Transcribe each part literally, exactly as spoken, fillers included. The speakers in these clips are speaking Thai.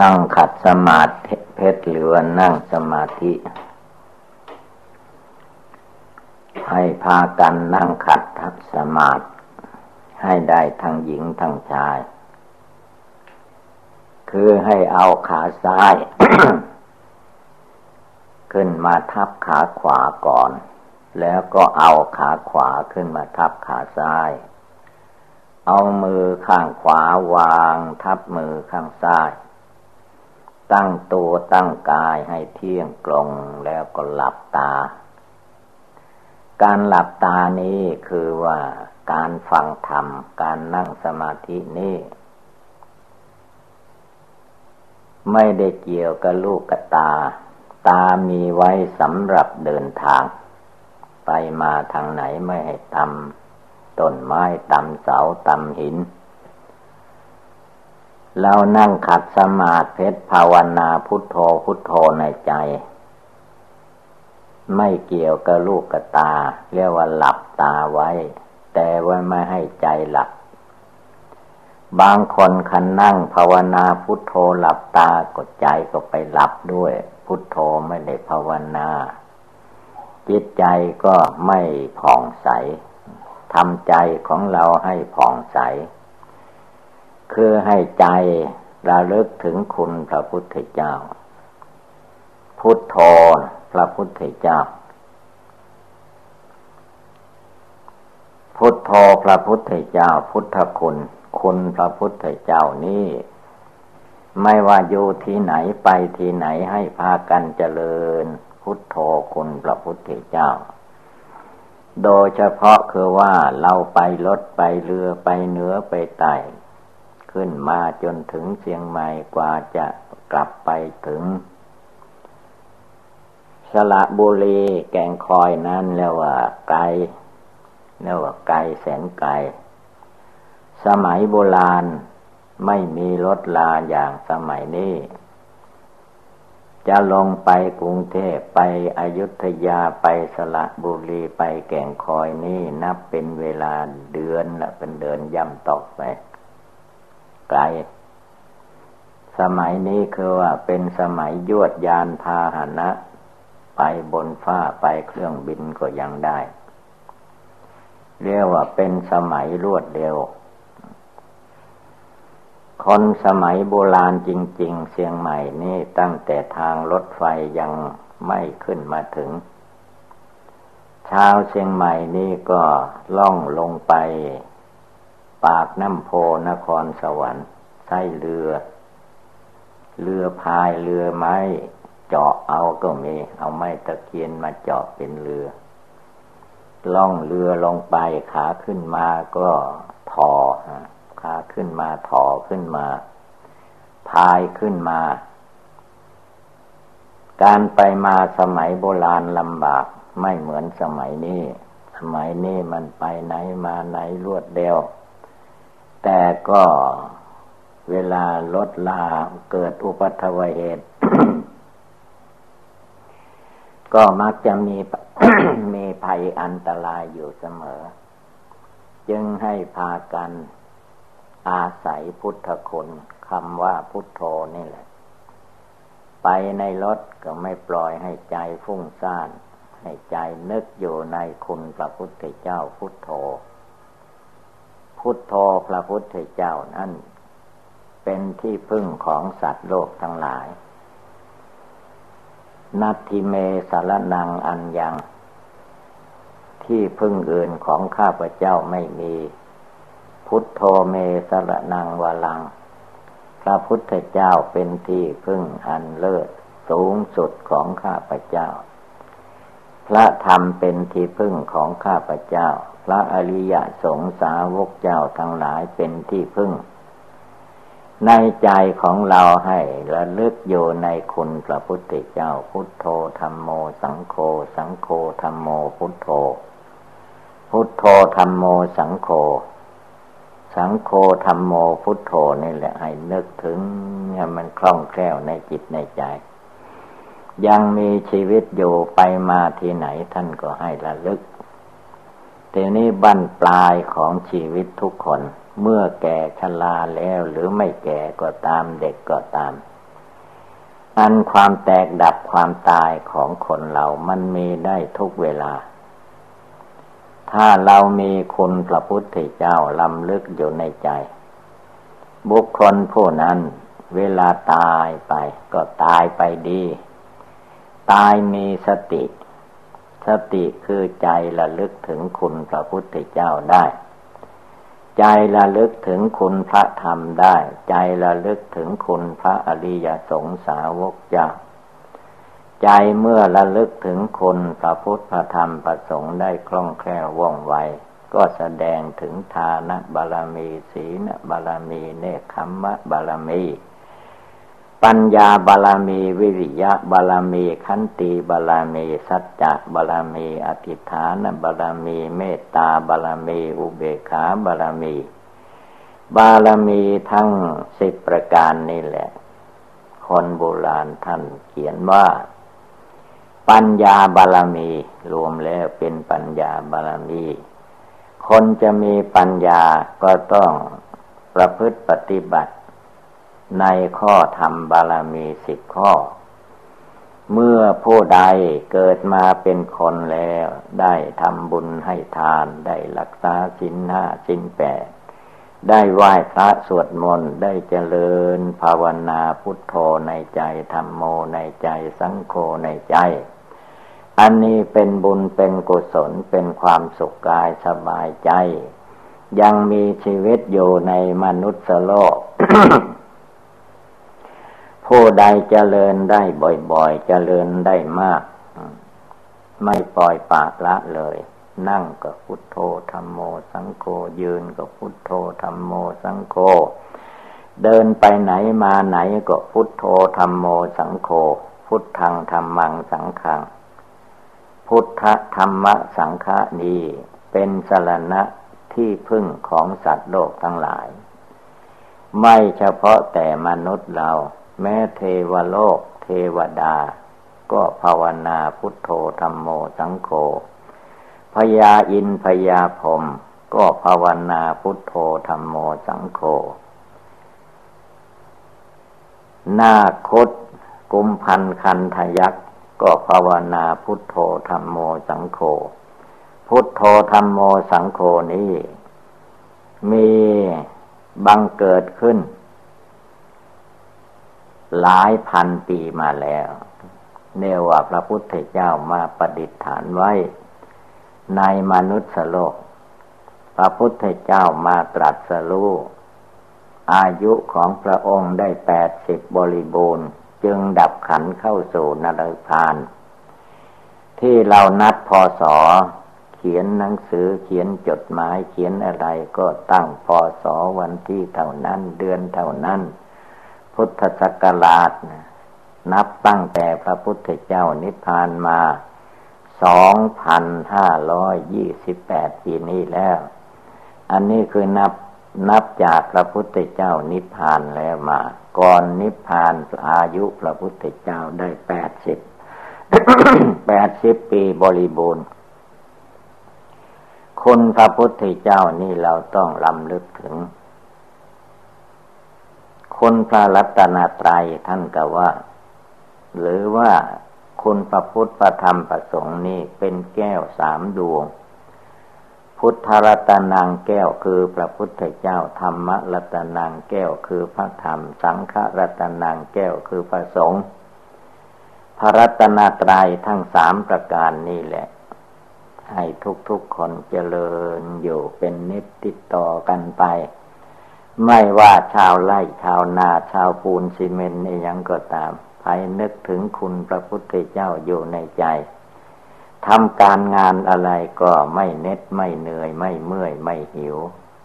นั่งขัดสมาธิเพชรหรือว่านั่งสมาธิให้พากันนั่งขัดสมาธิให้ได้ทั้งหญิงทั้งชายคือให้เอาขาซ้าย ขึ้นมาทับขาขวาก่อนแล้วก็เอาขาขวาขึ้นมาทับขาซ้ายเอามือข้างขวาวางทับมือข้างซ้ายตั้งตัวตั้งกายให้เที่ยงตรงแล้วก็หลับตาการหลับตานี้คือว่าการฟังธรรมการนั่งสมาธินี้ไม่ได้เกี่ยวกับลูกตาตามีไว้สำหรับเดินทางไปมาทางไหนไม่ให้ตำต้นไม้ตำเสาตำหินเรานั่งขัดสมาธิภาวนาพุทโธพุทโธในใจไม่เกี่ยวกับลูกตาเรียกว่าหลับตาไว้แต่ว่าไม่ให้ใจหลับบางคนคันนั่งภาวนาพุทโธหลับตากดใจก็ไปหลับด้วยพุทโธไม่ได้ภาวนาจิตใจก็ไม่ผ่องใสทำใจของเราให้ผ่องใสคือให้ใจระลึกถึงคุณพระพุทธเจ้าพุทโธพระพุทธเจ้าพุทโธพระพุทธเจ้าพุทธคุณคุณพระพุทธเจ้านี้ไม่ว่าอยู่ที่ไหนไปที่ไหนให้พากันเจริญพุทโธคุณพระพุทธเจ้าโดยเฉพาะคือว่าเราไปรถไปเรือไปเหนือไปใต้ขึ้นมาจนถึงเชียงใหม่กว่าจะกลับไปถึงสระบุรีแก่งคอยนั้นเรียกว่าไกลเรียกว่าไกลแสนไกลสมัยโบราณไม่มีรถลาอย่างสมัยนี้จะลงไปกรุงเทพไปอยุธยาไปสระบุรีไปแก่งคอยนี่นับเป็นเวลาเดือนละเป็นเดือนย่ำตกไปไกลสมัยนี้คือว่าเป็นสมัยยวดยานพาหนะไปบนฟ้าไปเครื่องบินก็ยังได้เรียกว่าเป็นสมัยรวดเร็วคนสมัยโบราณจริงๆเชียงใหม่นี่ตั้งแต่ทางรถไฟยังไม่ขึ้นมาถึงชาวเชียงใหม่นี่ก็ล่องลงไปปากน้ำโพนครสวรรค์ใช้เรือเรือพายเรือไม้เจาะเอาก็มีเอาไม้ตะเคียนมาเจาะเป็นเรือล่องเรือลงไปขาขึ้นมาก็ถอขาขึ้นมาถอขึ้นมาพายขึ้นมาการไปมาสมัยโบราณลำบากไม่เหมือนสมัยนี้สมัยนี้มันไปไหนมาไหนรวดเดียวแต่ก็เวลารถลาเกิดอุบัติเหตุ ก็มักจะมี มีภัยอันตรายอยู่เสมอจึงให้พากันอาศัยพุทธคุณคำว่าพุทโธนี่แหละไปในรถก็ไม่ปล่อยให้ใจฟุ้งซ่านให้ใจนึกอยู่ในคุณพระพุทธเจ้าพุทโธพุทโธพระพุทธเจ้านั้นเป็นที่พึ่งของสัตว์โลกทั้งหลายนัตถิเมสรณังอัญญังที่พึ่งอื่นของข้าพเจ้าไม่มีพุทโธเมสรณังวรังพระพุทธเจ้าเป็นที่พึ่งอันเลิศสูงสุดของข้าพเจ้าพระธรรมเป็นที่พึ่งของข้าพเจ้าพระอริยสงฆ์สาวกเจ้าทั้งหลายเป็นที่พึ่งในใจของเราให้ระลึกอยู่ในคุณพระพุทธเจ้าพุทโธธัมโมสังโฆสังโฆธัมโมพุทโธพุทโธธัมโมสังโฆสังโฆธัมโมพุทโธนี่แหละให้นึกถึงให้มันคล่องแคล่วในจิตในใจยังมีชีวิตอยู่ไปมาที่ไหนท่านก็ให้ระลึกทีนี้บั้นปลายของชีวิตทุกคนเมื่อแก่ชราแล้วหรือไม่แก่ก็ตามเด็กก็ตาม นั้นความแตกดับความตายของคนเรามันมีได้ทุกเวลาถ้าเรามีคุณพระพุทธเจ้าลำลึกอยู่ในใจบุคคลผู้นั้นเวลาตายไปก็ตายไปดีตายมีสติสติคือใจระลึกถึงคุณพระพุทธเจ้าได้ใจระลึกถึงคุณพระธรรมได้ใจระลึกถึงคุณพระอริยสงสาวกเจ้าใจเมื่อระลึกถึงคุณพระพุทธธรรมประสงค์ได้คล่องแคล่วว่องไวก็แสดงถึงทานบารมีศีลบารมีเนกขัมมะบารมีปัญญาบารมีวิริยะบารมีขันติบารมีสัจจะบารมีอธิษฐานบารมีเมตตาบารมีอุเบกขาบารมีบารมีทั้งสิบประการนี่แหละคนโบราณท่านเขียนว่าปัญญาบารมีรวมแล้วเป็นปัญญาบารมีคนจะมีปัญญาก็ต้องประพฤติปฏิบัติในข้อธรรมบารมีสิบข้อเมื่อผู้ใดเกิดมาเป็นคนแล้วได้ทำบุญให้ทานได้รักษาศีลห้าศีลแปดได้ไหว้พระสวดมนต์ได้เจริญภาวนาพุทโธในใจธัมโมในใจสังโฆในใจอันนี้เป็นบุญเป็นกุศลเป็นความสุขกายสบายใจยังมีชีวิตอยู่ในมนุษย์โลก ผู้ใดเจริญได้บ่อยๆเจริญได้มากไม่ปล่อยปละละเลยนั่งก็พุทโธธัมโมสังโฆยืนก็พุทโธธัมโมสังโฆเดินไปไหนมาไหนก็พุทโธธัมโมสังโฆพุทธังธัมมังสังฆังพุทธธรรมสังฆะนี้เป็นสรณะที่พึ่งของสัตว์โลกทั้งหลายไม่เฉพาะแต่มนุษย์เราแม้เทวโลกเทวดาก็ภาวนาพุทโธธัมโมสังโฆพญาอินทร์พญาพรหมก็ภาวนาพุทโธธัมโมสังโฆนาคตกุมภันคันธยักษ์ก็ภาวนาพุทโธธัมโมสังโฆพุทโธธัมโมสังโฆนี้มีบังเกิดขึ้นหลายพันปีมาแล้วเนื่องว่าพระพุทธเจ้ามาประดิษฐานไว้ในมนุษย์โลกพระพุทธเจ้ามาตรัสรู้อายุของพระองค์ได้แปดสิบบริบูรณ์จึงดับขันเข้าสู่นรกพานที่เรานับพศเขียนหนังสือเขียนจดหมายเขียนอะไรก็ตั้งพศวันที่เท่านั้นเดือนเท่านั้นพุทธศักราชนับตั้งแต่พระพุทธเจ้านิพพานมา สองพันห้าร้อยยี่สิบแปด ปีนี้แล้วอันนี้คือนับนับจากพระพุทธเจ้านิพพานแล้วมาก่อนนิพพานอายุพระพุทธเจ้าได้แปดสิบ แปดสิบปีบริบูรณ์คุณพระพุทธเจ้านี่เราต้องรำลึกถึงคุณพระรัตนตรัยท่านก็ว่าหรือว่าคุณพระพุทธพระธรรมพระสงฆ์นี่เป็นแก้วสามดวงพุทธรัตนังแก้วคือพระพุทธเจ้าธรรมรัตนังแก้วคือพระธรรมสังฆรัตนังแก้วคือพระสงฆ์พระรัตนตรัยทั้งสามประการนี่แหละให้ทุกๆคนเจริญอยู่เป็นนิจติดต่อกันไปไม่ว่าชาวไร่ชาวนาชาวปูนซีเมนต์นี่ยังก็ตามใครนึกถึงคุณพระพุทธเจ้าอยู่ในใจทำการงานอะไรก็ไม่เหน็ดไม่เหนื่อยไม่เมื่อยไม่หิว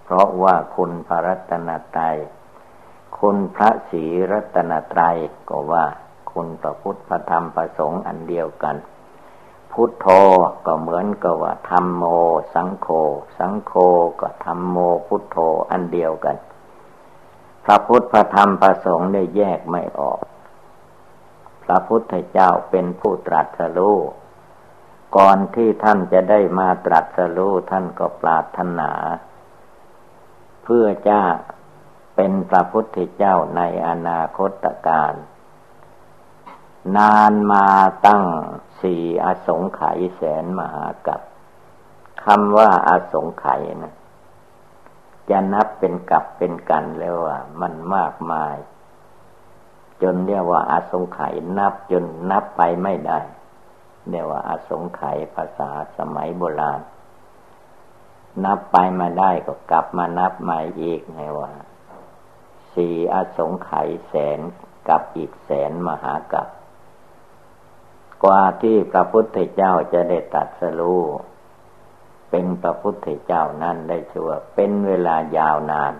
เพราะว่าคุณพระรัตนตรัยคุณพระศรีรัตนตรัยก็ว่าคุณพระพุทธพระธรรมพระสงฆ์อันเดียวกันพุทโธก็เหมือนกับว่าธัมโมสังโฆสังโฆก็ธัมโมพุทโธอันเดียวกันพระพุทธพระธรรมพระสงฆ์ได้แยกไม่ออกพระพุทธเจ้าเป็นผู้ตรัสรู้ก่อนที่ท่านจะได้มาตรัสรู้ท่านก็ปรารถนาเพื่อจะเป็นพระพุทธเจ้าในอนาคตการ นานมาตั้งสี่อสงไขยแสนมหากัปคำว่าอสงไขยนะจะนับเป็นกัปเป็นกันแล้วว่ามันมากมายจนเรียกว่าอสงไขยนับจนนับไปไม่ได้เรียกว่าอสงไขยภาษาสมัยโบราณนับไปมาได้ก็กลับมานับใหม่อีกไงว่าสี่อสงไขยแสนกับอีกแสนมหากัปกว่าที่พระพุทธเจ้าจะได้ตรัสรู้เป็นพระพุทธเจ้านั้นได้ชื่อว่าเป็นเวลายาวนาน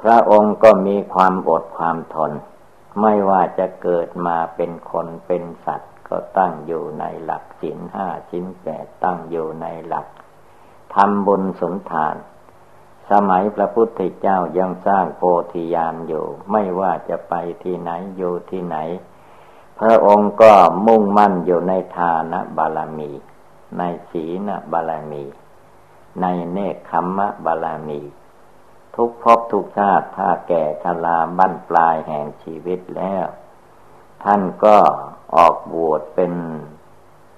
พระองค์ก็มีความอดความทนไม่ว่าจะเกิดมาเป็นคนเป็นสัตว์ก็ตั้งอยู่ในหลักศีลห้าศีลแปดตั้งอยู่ในหลักทำบุญสุนทานสมัยพระพุทธเจ้ายังสร้างโพธิญาณอยู่ไม่ว่าจะไปที่ไหนอยู่ที่ไหนพระองค์ก็มุ่งมั่นอยู่ในทานบารมีในศีลบารมีในเนกขัมมะบารมีทุกภพทุกชาติถ้าแก่ชราบั้นปลายแห่งชีวิตแล้วท่านก็ออกบวชเป็น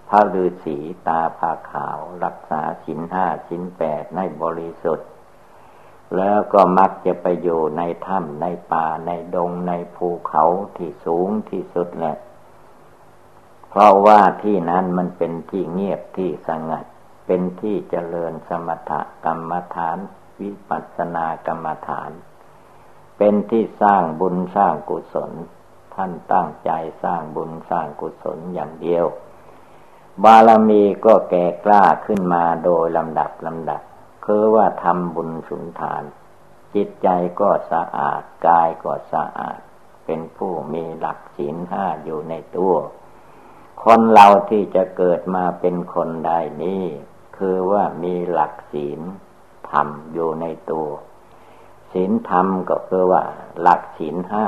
พระฤาษีตาผ้าขาวรักษาศีลห้าศีลแปดให้บริสุทธิ์แล้วก็มักจะไปอยู่ในถ้ำในป่าในดงในภูเขาที่สูงที่สุดแหละเพราะว่าที่นั้นมันเป็นที่เงียบที่สงัดเป็นที่เจริญสมถกรรมฐานวิปัสสนากรรมฐานเป็นที่สร้างบุญสร้างกุศลท่านตั้งใจสร้างบุญสร้างกุศลอย่างเดียวบารมีก็แก่กล้าขึ้นมาโดยลำดับลำดับคือว่าทำบุญสุนทานจิตใจก็สะอาดกายก็สะอาดเป็นผู้มีหลักศีลห้าอยู่ในตัวคนเราที่จะเกิดมาเป็นคนได้นี้คือว่ามีหลักศีลธรรมอยู่ในตัวศีลธรรมก็คือว่าหลักศีลห้า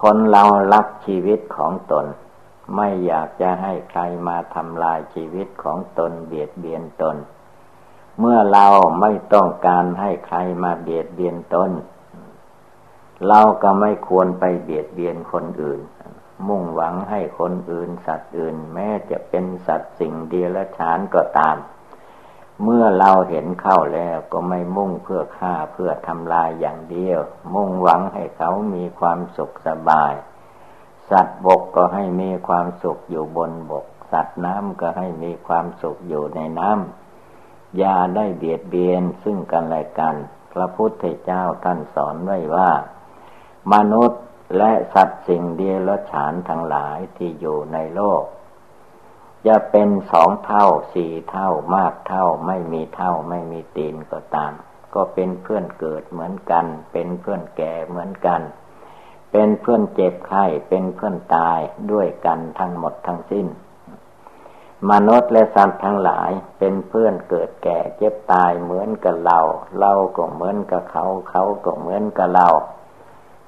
คนเรารักชีวิตของตนไม่อยากจะให้ใครมาทำลายชีวิตของตนเบียดเบียนตนเมื่อเราไม่ต้องการให้ใครมาเบียดเบียนตนเราก็ไม่ควรไปเบียดเบียนคนอื่นมุ่งหวังให้คนอื่นสัตว์อื่นแม้จะเป็นสัตว์สิ่งเดรัจฉานก็ตามเมื่อเราเห็นเข้าแล้วก็ไม่มุ่งเพื่อฆ่าเพื่อทำลายอย่างเดียวมุ่งหวังให้เขามีความสุขสบายสัตว์บกก็ให้มีความสุขอยู่บนบกสัตว์น้ำก็ให้มีความสุขอยู่ในน้ำอย่าได้เบียดเบียนซึ่งกันและกันพระพุทธเจ้าท่านสอนไว้ว่ามนุษย์และสัตว์สิ่งเดรัจฉานทั้งหลายที่อยู่ในโลกจะเป็นสองเท่าสี่เท่ามากเท่าไม่มีเท่าไม่มีตีนก็ตามก็เป็นเพื่อนเกิดเหมือนกันเป็นเพื่อนแก่เหมือนกันเป็นเพื่อนเจ็บไข้เป็นเพื่อนตายด้วยกันทั้งหมดทั้งสิ้นมนุษย์และสัตว์ทั้งหลายเป็นเพื่อนเกิดแก่เจ็บตายเหมือนกับเราเราก็เหมือนกับเขาเขาก็เหมือนกับเรา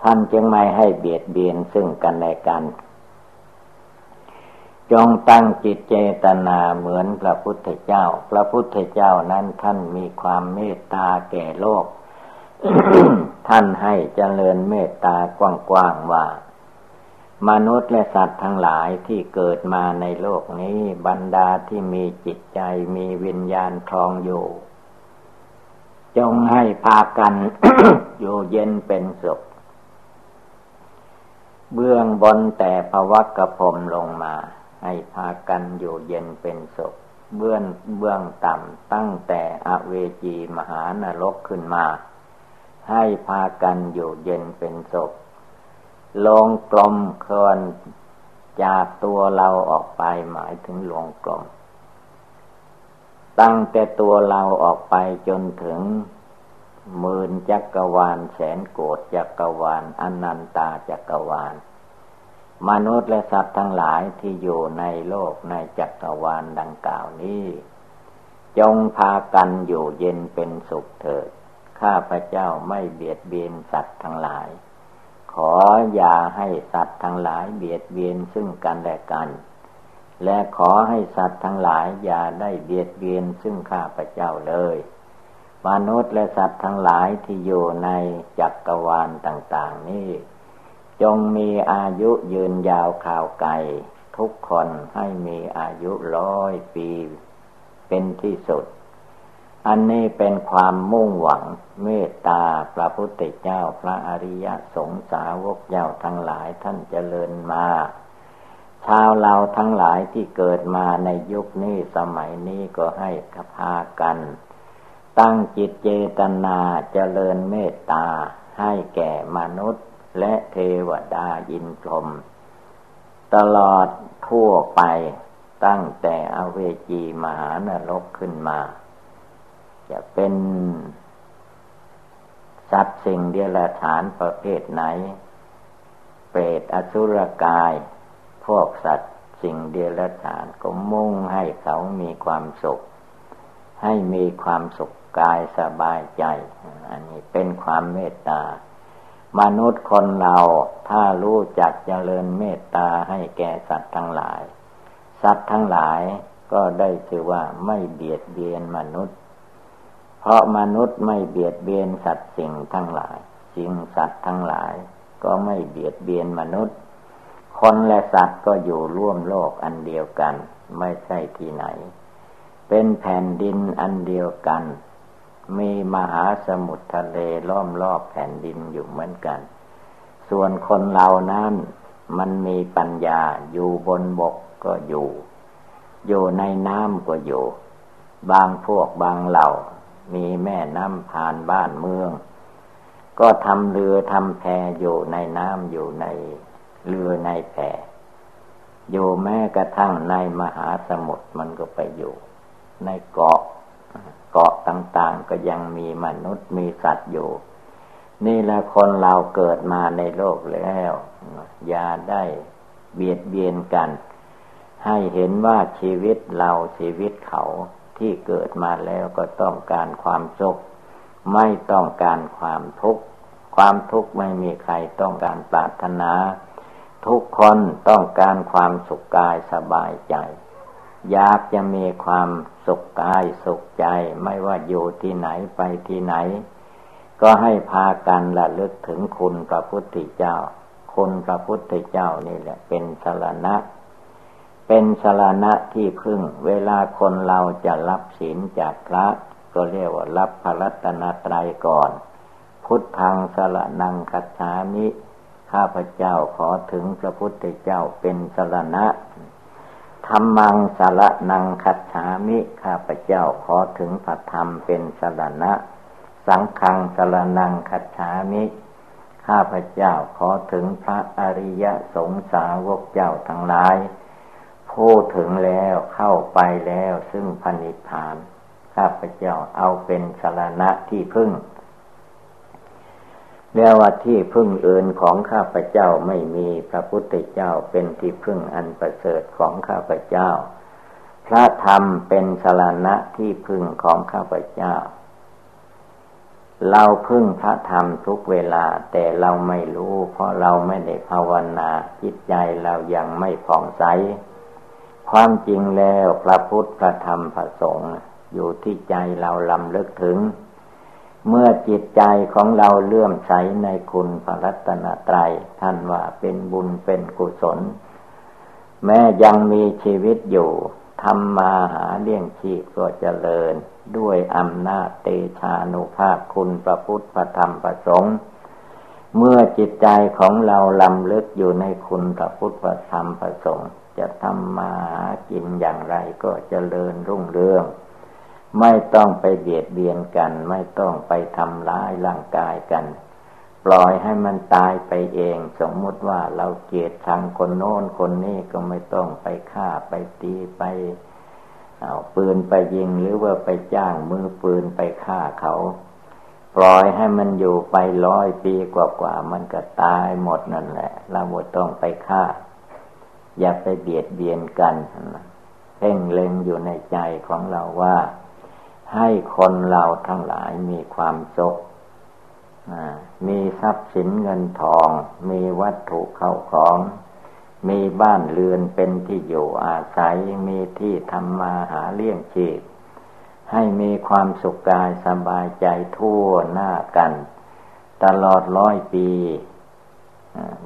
ท่านจึงไม่ให้เบียดเบียนซึ่งกันและกันจงตั้งจิตเจตนาเหมือนพระพุทธเจ้าพระพุทธเจ้านั้นท่านมีความเมตตาแก่โลก ท่านให้เจริญเมตตากว้างๆว่ามนุษย์และสัตว์ทั้งหลายที่เกิดมาในโลกนี้บรรดาที่มีจิตใจมีวิญญาณครองอยู่จงให้พากัน อยู่เย็นเป็นสุขเบื้องบนแต่ภวัคคพรมลงมาให้พากันอยู่เย็นเป็นสุขเบื้องเบื้องต่ำตั้งแต่อเวจีมหานรกขึ้นมาให้พากันอยู่เย็นเป็นสุขลงกลมเคลื่อนจากตัวเราออกไปหมายถึงลงกลมตั้งแต่ตัวเราออกไปจนถึงหมื่นจักรวาลแสนโกฏจักรวาลอนันตาจักรวาลมนุษย์และสัตว์ทั้งหลายที่อยู่ในโลกในจักรวาลดังกล่าวนี้จงพากันอยู่เย็นเป็นสุขเถิดข้าพเจ้าไม่เบียดเบียนสัตว์ทั้งหลายขออย่าให้สัตว์ทั้งหลายเบียดเบียนซึ่งกันและกันและขอให้สัตว์ทั้งหลายอย่าได้เบียดเบียนซึ่งข้าพเจ้าเลยมนุษย์และสัตว์ทั้งหลายที่อยู่ในจักรวาลต่างๆนี้ จงมีอายุยืนยาวข่าวไกลทุกคนให้มีอายุร้อยปีเป็นที่สุดอันนี้เป็นความมุ่งหวังเมตตาพระพุทธเจ้าพระอริยสงฆ์สาวกเจ้าทั้งหลายท่านเจริญมาชาวเราทั้งหลายที่เกิดมาในยุคนี้สมัยนี้ก็ให้พากันตั้งจิตเจตนาเจริญเมตตาให้แก่มนุษย์และเทวดาอินพรหมตลอดทั่วไปตั้งแต่อเวจีมหานรกขึ้นมาจะเป็นสัตว์สิ่งเดรัจฉานประเภทไหนเปรตอสุรกายพวกสัตว์สิ่งเดรัจฉานก็มุ่งให้เขามีความสุขให้มีความสุขกายสบายใจอันนี้เป็นความเมตตามนุษย์คนเราถ้ารู้จักเจริญเมตตาให้แก่สัตว์ทั้งหลายสัตว์ทั้งหลายก็ได้ชื่อว่าไม่เบียดเบียนมนุษย์เพราะมนุษย์ไม่เบียดเบียนสัตว์สิ่งทั้งหลายสิ่งสัตว์ทั้งหลายก็ไม่เบียดเบียนมนุษย์คนและสัตว์ก็อยู่ร่วมโลกอันเดียวกันไม่ใช่ที่ไหนเป็นแผ่นดินอันเดียวกันมีมหาสมุทรทะเลล้อมรอบแผ่นดินอยู่เหมือนกันส่วนคนเรานั้นมันมีปัญญาอยู่บนบกก็อยู่อยู่ในน้ำก็อยู่บางพวกบางเหล่ามีแม่น้ำผ่านบ้านเมืองก็ทำเรือทำแพอยู่ในน้ำอยู่ในเรือในแพอยู่แม้กระทั่งในมหาสมุทรมันก็ไปอยู่ในเกาะเกาะต่างๆก็ยังมีมนุษย์มีสัตว์อยู่นี่แหละคนเราเกิดมาในโลกแล้วอย่าได้เบียดเบียนกันให้เห็นว่าชีวิตเราชีวิตเขาที่เกิดมาแล้วก็ต้องการความสุขไม่ต้องการความทุกข์ความทุกข์ไม่มีใครต้องการปรารถนาทุกคนต้องการความสุขกายสบายใจอยากจะมีความสุขกายสุขใจไม่ว่าอยู่ที่ไหนไปที่ไหนก็ให้พากันระลึกถึงคุณพระพุทธเจ้าคุณพระพุทธเจ้านี่แหละเป็นสรณะเป็นสรณะที่พึ่งเวลาคนเราจะรับศีลจากพระก็เรียกว่ารับพระรัตนตรัยก่อนพุทธังสรณังคัจฉามิข้าพเจ้าขอถึงพระพุทธเจ้าเป็นสรณะธัมมังสรณังคัจฉามิข้าพเจ้าขอถึงพระธรรมเป็นสรณะสังฆังสรณังคัจฉามิข้าพเจ้าขอถึงพระอริยสงฆ์สาวกเจ้าทั้งหลายผู้ถึงแล้วเข้าไปแล้วซึ่งพระนิพพานข้าพเจ้าเอาเป็นสรณะที่พึ่งเรียกว่าที่พึ่งอื่นของข้าพเจ้าไม่มีพระพุทธเจ้าเป็นที่พึ่งอันประเสริฐของข้าพเจ้าพระธรรมเป็นสรณะที่พึ่งของข้าพเจ้าเราพึ่งพระธรรมทุกเวลาแต่เราไม่รู้เพราะเราไม่ได้ภาวนาจิตใจเรายังไม่ผ่องใสความจริงแล้วพระพุทธพระธรรมพระสงฆ์อยู่ที่ใจเราลำลึกถึงเมื่อจิตใจของเราเลื่อมใสในคุณพระรัตนตรัยท่านว่าเป็นบุญเป็นกุศลแม้ยังมีชีวิตอยู่ทำมาหาเลี้ยงชีพก็เจริญด้วยอำนาจเตชานุภาพคุณพระพุทธพระธรรมพระสงฆ์เมื่อจิตใจของเราลำลึกอยู่ในคุณพระพุทธพระธรรมพระสงฆ์จะทำมาหากินอย่างไรก็เจริญรุ่งเรืองไม่ต้องไปเบียดเบียนกันไม่ต้องไปทำร้ายร่างกายกันปล่อยให้มันตายไปเองสมมติว่าเราเกลียดชังคนโน้นคนนี้ก็ไม่ต้องไปฆ่าไปตีไปเอาปืนไปยิงหรือว่าไปจ้างมือปืนไปฆ่าเขาปล่อยให้มันอยู่ไปร้อยปีกว่าๆมันก็ตายหมดนั่นแหละเราไม่ต้องไปฆ่าอย่าไปเบียดเบียนกันเพ่งเล็งอยู่ในใจของเราว่าให้คนเราทั้งหลายมีความสุขมีทรัพย์สินเงินทองมีวัตถุเข้าของมีบ้านเรือนเป็นที่อยู่อาศัยมีที่ทำมาหาเลี้ยงชีพให้มีความสุขกายสบายใจทั่วหน้ากันตลอดร้อยปี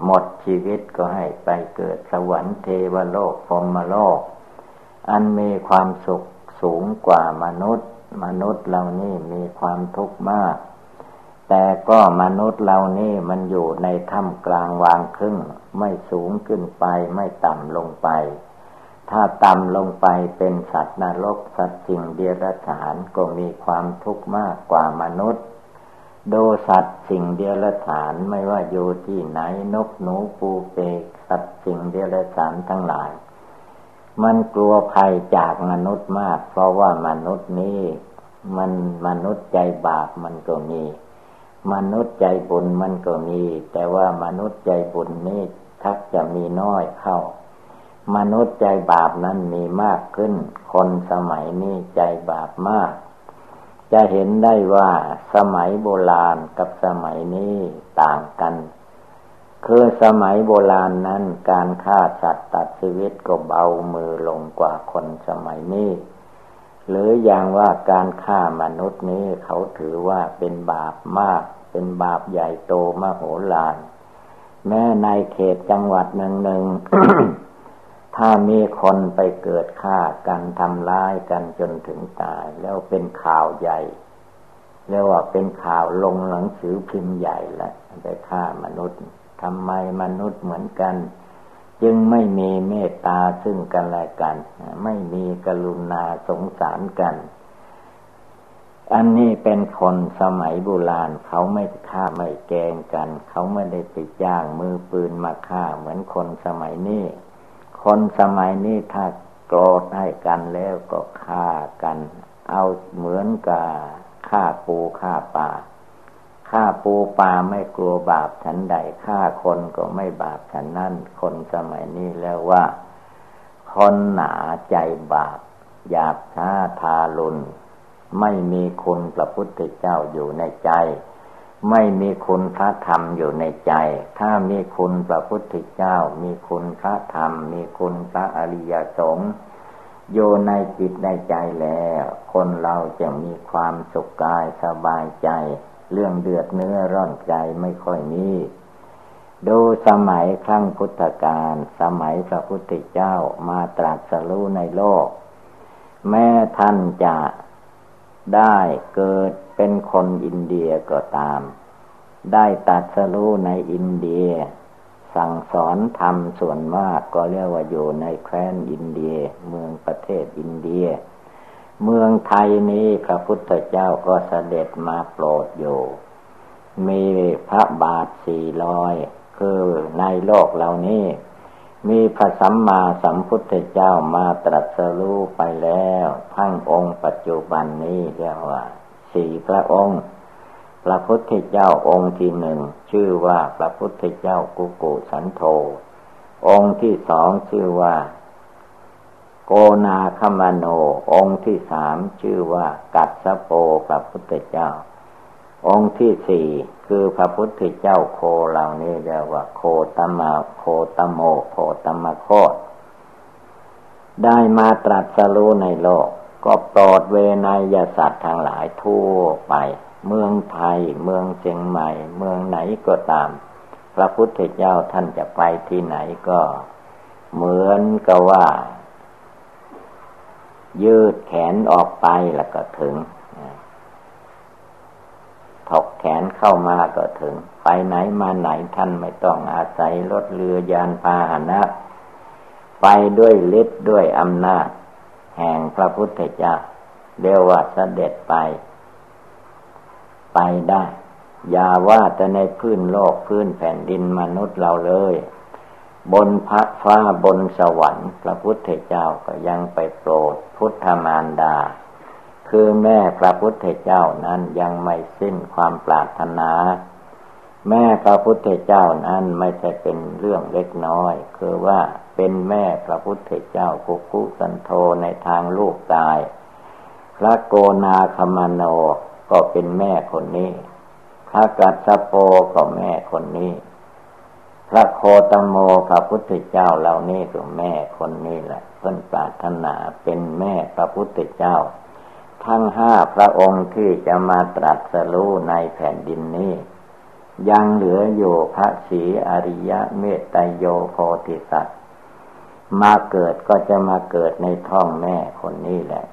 หมดชีวิตก็ให้ไปเกิดสวรรค์เทวโลกพรหมโลกอันมีความสุขสูงกว่ามนุษย์มนุษย์เรานี่มีความทุกข์มากแต่ก็มนุษย์เรานี่มันอยู่ในถ้ำกลางวางครึ่งไม่สูงขึ้นไปไม่ต่ำลงไปถ้าต่ำลงไปเป็นสัตว์นรกสัตว์สิ่งเดรัจฉานก็มีความทุกข์มากกว่ามนุษย์ดูสัตว์สิ่งเดรัจฉานไม่ว่าอยู่ที่ไหนนกหนูปูเปกสัตว์สิ่งเดรัจฉานทั้งหลายมันกลัวภัยจากมนุษย์มากเพราะว่ามนุษย์นี้มันมนุษย์ใจบาปมันก็มีมนุษย์ใจบุญมันก็มีแต่ว่ามนุษย์ใจบุญนี้ทักจะมีน้อยเข้ามนุษย์ใจบาปนั้นมีมากขึ้นคนสมัยนี้ใจบาปมากจะเห็นได้ว่าสมัยโบราณกับสมัยนี้ต่างกันคือสมัยโบราณนั้นการฆ่าสัตว์ตัดชีวิตก็เบามือลงกว่าคนสมัยนี้หรืออย่างว่าการฆ่ามนุษย์นี้เขาถือว่าเป็นบาปมากเป็นบาปใหญ่โตมโหฬารแม้ในเขตจังหวัดหนึ่งๆ ถ้ามีคนไปเกิดฆ่ากันทำร้ายกันจนถึงตายแล้วเป็นข่าวใหญ่เรียกว่าเป็นข่าวลงหนังสือพิมพ์ใหญ่ละไปฆ่ามนุษย์ทำไมมนุษย์เหมือนกันจึงไม่มีเมตตาซึ่งกันและกันไม่มีกรุณาสงสารกันอันนี้เป็นคนสมัยโบราณเขาไม่ฆ่าไม่แกล้งกันเขาไม่ได้ไปจ้างมือปืนมาฆ่าเหมือนคนสมัยนี้คนสมัยนี้ถ้าโกรธให้กันแล้วก็ฆ่ากันเอาเหมือนกับฆ่าปูฆ่าปลาฆ่าปูปลาไม่กลัวบาปฉันใดฆ่าคนก็ไม่บาปฉันนั่นคนสมัยนี้แล้วว่าคนหนาใจบาปหยาบช้าทารุณไม่มีคุณพระพุทธเจ้าอยู่ในใจไม่มีคุณพระธรรมอยู่ในใจถ้ามีคุณพระพุทธเจ้ามีคุณพระธรรมมีคุณพระอริยสงฆ์อยู่ในจิตในใจแล้วคนเราจะมีความสุขกายสบายใจเรื่องเดือดเนื้อร้อนใจไม่ค่อยมีดูสมัยครั้งพุทธกาลสมัยพระพุทธเจ้ามาตรัสรู้ในโลกแม้ท่านจะได้เกิดเป็นคนอินเดียก็ตามได้ตรัสรู้ในอินเดียสั่งสอนธรรมส่วนมากก็เรียกว่าอยู่ในแคว้นอินเดียเมืองประเทศอินเดียเมืองไทยนี้พระพุทธเจ้าก็เสด็จมาโปรดอยู่มีพระบาทสี่ร้อยคือในโลกเหล่านี้มีพระสัมมาสัมพุทธเจ้ามาตรัสรู้ไปแล้วทั้งองค์ปัจจุบันนี้เรียกว่าสี่พระองค์พระพุทธเจ้าองค์ที่หนึ่งชื่อว่าพระพุทธเจ้ากุกุสันโธองค์ที่สองชื่อว่าโกนาคมโนองค์ที่สามชื่อว่ากัสสโปพระพุทธเจ้าองค์ที่สี่คือพระพุทธเจ้าโคเหล่านี้เรียกว่าโคตมาโคตโมโคตมโคตได้มาตรัสรู้ในโลกก็โปรดเวไนยสัตว์ทั้งหลายทั่วไปเมืองไทยเมืองเชียงใหม่เมืองไหนก็ตามพระพุทธเจ้าท่านจะไปที่ไหนก็เหมือนกับว่ายืดแขนออกไปแล้วก็ถึงถกแขนเข้ามาก็ถึงไปไหนมาไหนท่านไม่ต้องอาศัยรถเรือยานพาหนะไปด้วยฤทธิ์ด้วยอำนาจแห่งพระพุทธเจ้าเรียกว่าเสด็จไปไปได้อย่าว่าแต่ในพื้นโลกพื้นแผ่นดินมนุษย์เราเลยบนพระฟ้าบนสวรรค์พระพุทธเจ้าก็ยังไปโปรดพุทธมารดาคือแม่พระพุทธเจ้านั้นยังไม่สิ้นความปรารถนาแม่พระพุทธเจ้านั้นไม่ใช่เป็นเรื่องเล็กน้อยคือว่าเป็นแม่พระพุทธเจ้ากุกุสันโธในทางลูกกายพระโกนาคมโนก็เป็นแม่คนนี้พระกัสสปโปก็แม่คนนี้พระโคตโมพระพุทธเจ้าเหล่านี้ก็แม่คนนี้แหละเพิ่นปรารถนาเป็นแม่พระพุทธเจ้าทั้งห้าพระองค์ที่จะมาตรัสรู้ในแผ่นดินนี้ ยังเหลืออยู่พระศรีอริยเมตไตรโยโพธิสัตว์มาเกิดก็จะมาเกิดในท้องแม่คนนี้แหละ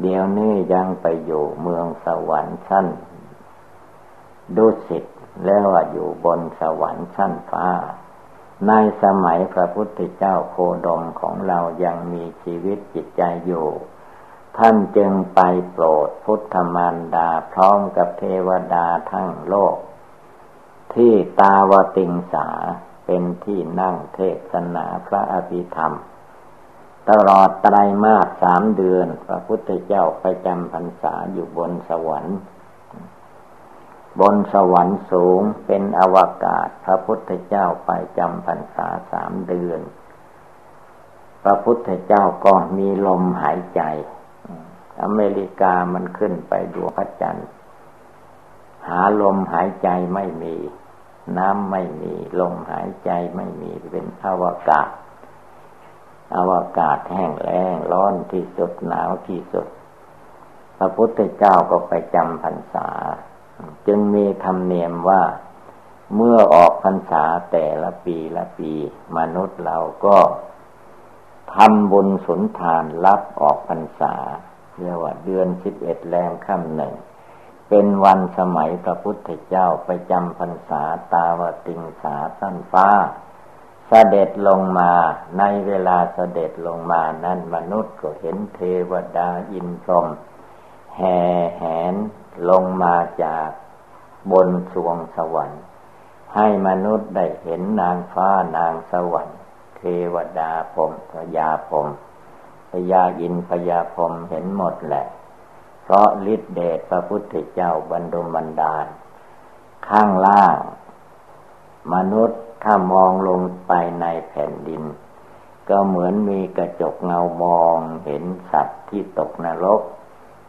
เดี๋ยวนี้ยังไปอยู่เมืองสวรรค์ชั้นดุสิตแล้วว่าอยู่บนสวรรค์ชั้นฟ้าในสมัยพระพุทธเจ้าโคดมของเรายังมีชีวิตจิตใจอยู่ท่านจึงไปโปรดพุทธมารดาพร้อมกับเทวดาทั้งโลกที่ตาวติงสาเป็นที่นั่งเทศนาพระอภิธรรมตลอดไตรมาสสามเดือนพระพุทธเจ้าไปจำพรรษาอยู่บนสวรรค์บนสวรรค์สูงเป็นอวกาศพระพุทธเจ้าไปจำพรรษาสามเดือนพระพุทธเจ้าก็มีลมหายใจอเมริกามันขึ้นไปดวงพระจันทร์หาลมหายใจไม่มีน้ำไม่มีลมหายใจไม่มีเป็นอวกาศอวกาศแห้งแล้งร้อนที่สุดหนาวที่สุดพระพุทธเจ้าก็ไปจำพรรษาจึงมีธรรมเนียมว่าเมื่อออกพรรษาแต่ละปีละปีมนุษย์เราก็ทำบุญสุนทานรับออกพรรษาเรียกว่าเดือนสิบเอ็ดแรมค่ำหนึ่งเป็นวันสมัยพระพุทธเจ้าไปจำพรรษาตาวติงสาสั้นฟ้าเสด็จลงมาในเวลาเสด็จลงมานั้นมนุษย์ก็เห็นเทวดาอินทร์พรหมแห่แหนลงมาจากบนสวงสวรรค์ให้มนุษย์ได้เห็นนางฟ้านางสวรรค์เทวดาพรหมพญาพรหมพญาอินทร์พญาพรหมเห็นหมดแหละเพราะฤทธิ์เดชพระพุทธเจ้าบันดลบันดาลข้างล่างมนุษย์ถ้ามองลงไปในแผ่นดินก็เหมือนมีกระจกเงามองเห็นสัตว์ที่ตกนรก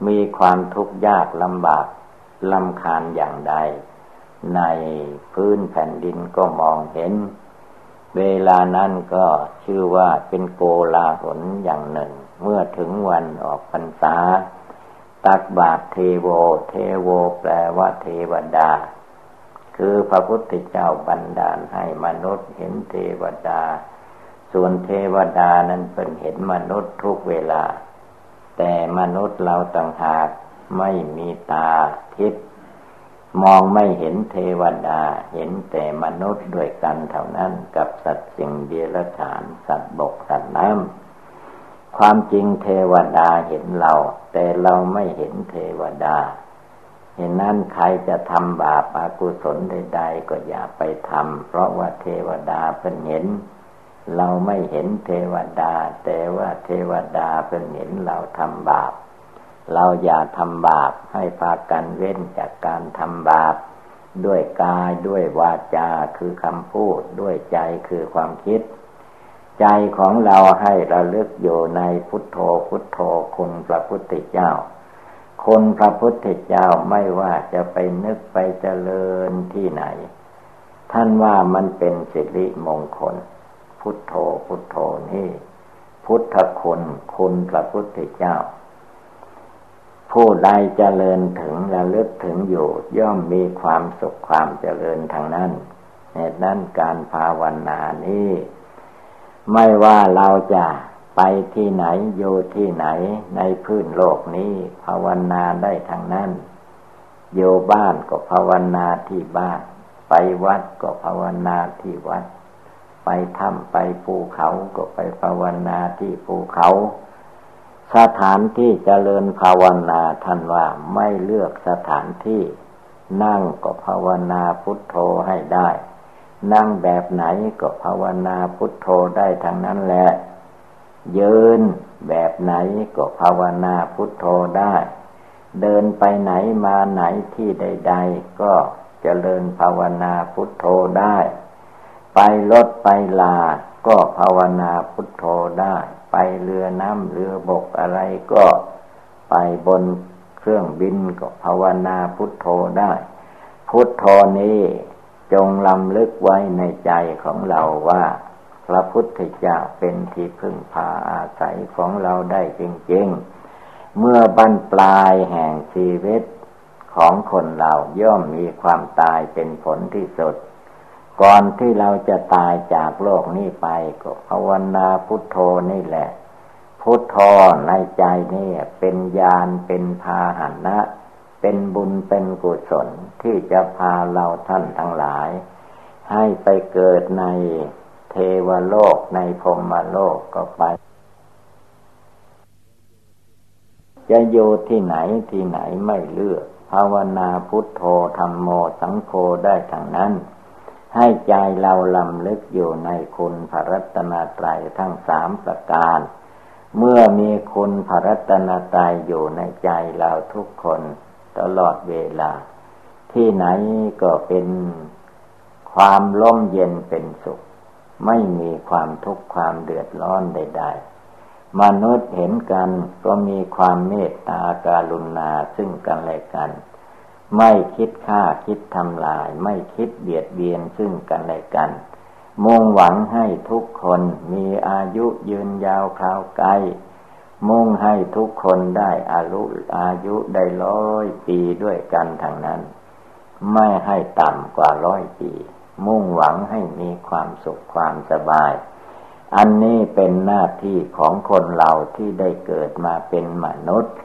มีความทุกข์ยากลำบากลำคาญอย่างใดในพื้นแผ่นดินก็มองเห็นเวลานั้นก็ชื่อว่าเป็นโกลาหลอย่างหนึ่งเมื่อถึงวันออกพรรษาตักบาตรเทโวเทโวแปลว่าเทวดาคือพระพุทธเจ้าบันดาลให้มนุษย์เห็นเทวดาส่วนเทวดานั้นเป็นเห็นมนุษย์ทุกเวลาแต่มนุษย์เราต่างหากไม่มีตาทิพย์มองไม่เห็นเทวดาเห็นแต่มนุษย์ด้วยกันเท่านั้นกับสัตว์สิ่งเดรัจฉานสัตว์บกสัตว์น้ำความจริงเทวดาเห็นเราแต่เราไม่เห็นเทวดาเห็นนั้นใครจะทำบาปอกุศลใดๆก็อย่าไปทำเพราะว่าเทวดาเป็นเห็นเราไม่เห็นเทวดาแต่ว่าเทวดาเป็นเห็นเราทำบาปเราอย่าทำบาปให้พากันเว้นจากการทำบาปด้วยกายด้วยวาจาคือคำพูดด้วยใจคือความคิดใจของเราให้ระลึกอยู่ในพุทโธพุทโธคุณพระพุทธเจ้าคุณพระพุทธเจ้าไม่ว่าจะไปนึกไปเจริญที่ไหนท่านว่ามันเป็นสิริมงคลพุทโธพุทโธนี่พุทธคุณคุณพระพุทธเจ้าผู้ใดเจริญถึงระลึกถึงอยู่ย่อมมีความสุขความเจริญทางนั้นเหตุนั้นการภาวนานี้ไม่ว่าเราจะไปที่ไหนอยู่ที่ไหนในพื้นโลกนี้ภาวนาได้ทางนั้นอยู่บ้านก็ภาวนาที่บ้านไปวัดก็ภาวนาที่วัดไปถ้ำไปภูเขาก็ไปภาวนาที่ภูเขาสถานที่เจริญภาวนาท่านว่าไม่เลือกสถานที่นั่งก็ภาวนาพุทโธให้ได้นั่งแบบไหนก็ภาวนาพุทโธได้ทั้งนั้นแหละยืนแบบไหนก็ภาวนาพุทโธได้เดินไปไหนมาไหนที่ใดๆก็เจริญภาวนาพุทโธได้ไปรถไปลาก็ภาวนาพุทโธได้ไปเรือน้ำเรือบกอะไรก็ไปบนเครื่องบินก็ภาวนาพุทโธได้พุทโธนี้จงรำลึกไว้ในใจของเราว่าพระพุทธเจ้าเป็นที่พึ่งพาอาศัยของเราได้จริงๆเมื่อบั้นปลายแห่งชีวิต ของคนเราย่อมมีความตายเป็นผลที่สุดก่อนที่เราจะตายจากโลกนี้ไปก็ภาวนาพุทโธนี่แหละพุทโธในใจนี่เป็นยานเป็นพาหนะเป็นบุญเป็นกุศลที่จะพาเราท่านทั้งหลายให้ไปเกิดในเทวโลกในพรหมโลกก็ไปจะอยู่ที่ไหนที่ไหนไม่เลือกภาวนาพุทโธธัมโมสังโฆได้ทั้งนั้นให้ใจเราลำลึกอยู่ในคุณพระรัตนตรัยทั้งสามประการเมื่อมีคุณพระรัตนตรัยอยู่ในใจเราทุกคนตลอดเวลาที่ไหนก็เป็นความร่มเย็นเป็นสุขไม่มีความทุกข์ความเดือดร้อนใดๆมนุษย์เห็นกันก็มีความเมตตาการุณาซึ่งกันและกันไม่คิดฆ่าคิดทำลายไม่คิดเบียดเบียนซึ่งกันและกันมุ่งหวังให้ทุกคนมีอายุยืนยาวคราวไกลมุ่งให้ทุกคนได้อายุอายุได้ร้อยปีด้วยกันทางนั้นไม่ให้ต่ำกว่าร้อยปีมุ่งหวังให้มีความสุขความสบายอันนี้เป็นหน้าที่ของคนเราที่ได้เกิดมาเป็นมนุษย์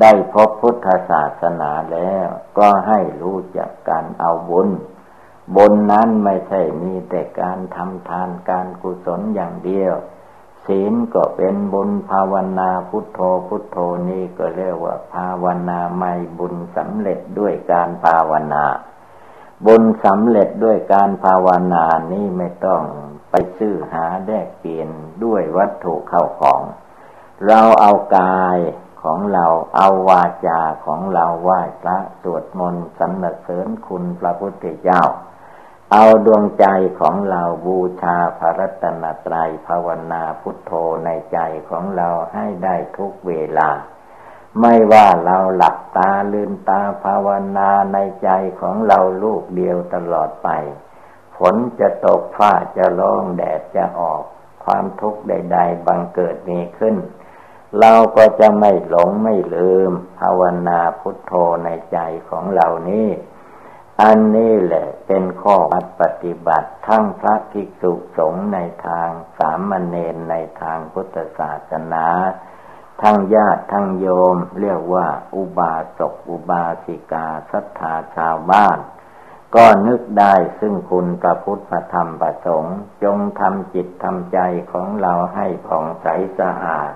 ได้พบพุทธศาสนาแล้วก็ให้รู้จักการเอาบุญบุญนั้นไม่ใช่มีแต่การทำทานการกุศลอย่างเดียวศีลก็เป็นบุญภาวนาพุทโธพุทโธนี้ก็เรียกว่าภาวนาไม่บุญสำเร็จด้วยการภาวนาบุญสำเร็จด้วยการภาวนานี้ไม่ต้องไปซื้อหาแลกเปลี่ยนด้วยวัตถุเข้าของเราเอากายของเราเอาวาจาของเราไหว้พระสวดมนต์สรรเสริญคุณพระพุทธเจ้าเอาดวงใจของเราบูชาพระรัตนตรัยภาวนาพุทโธในใจของเราให้ได้ทุกเวลาไม่ว่าเราหลับตาลืมตาภาวนาในใจของเราลูกเดียวตลอดไปฝนจะตกฟ้าจะร้องแดดจะออกความทุกข์ใดๆบังเกิดมีขึ้นเราก็จะไม่หลงไม่ลืมภาวนาพุทโธในใจของเรานี้อันนี้แหละเป็นข้อปฏิบัติทั้งพระภิกษุสงฆ์ในทางสามเณรในทางพุทธศาสนาทั้งญาติทั้งโยมเรียกว่าอุบาสกอุบาสิกาศรัทธาชาวบ้านก็นึกได้ซึ่งคุณพระพุทธธรรมประสงค์จงทำจิตทำใจของเราให้ผ่องใสสะอาด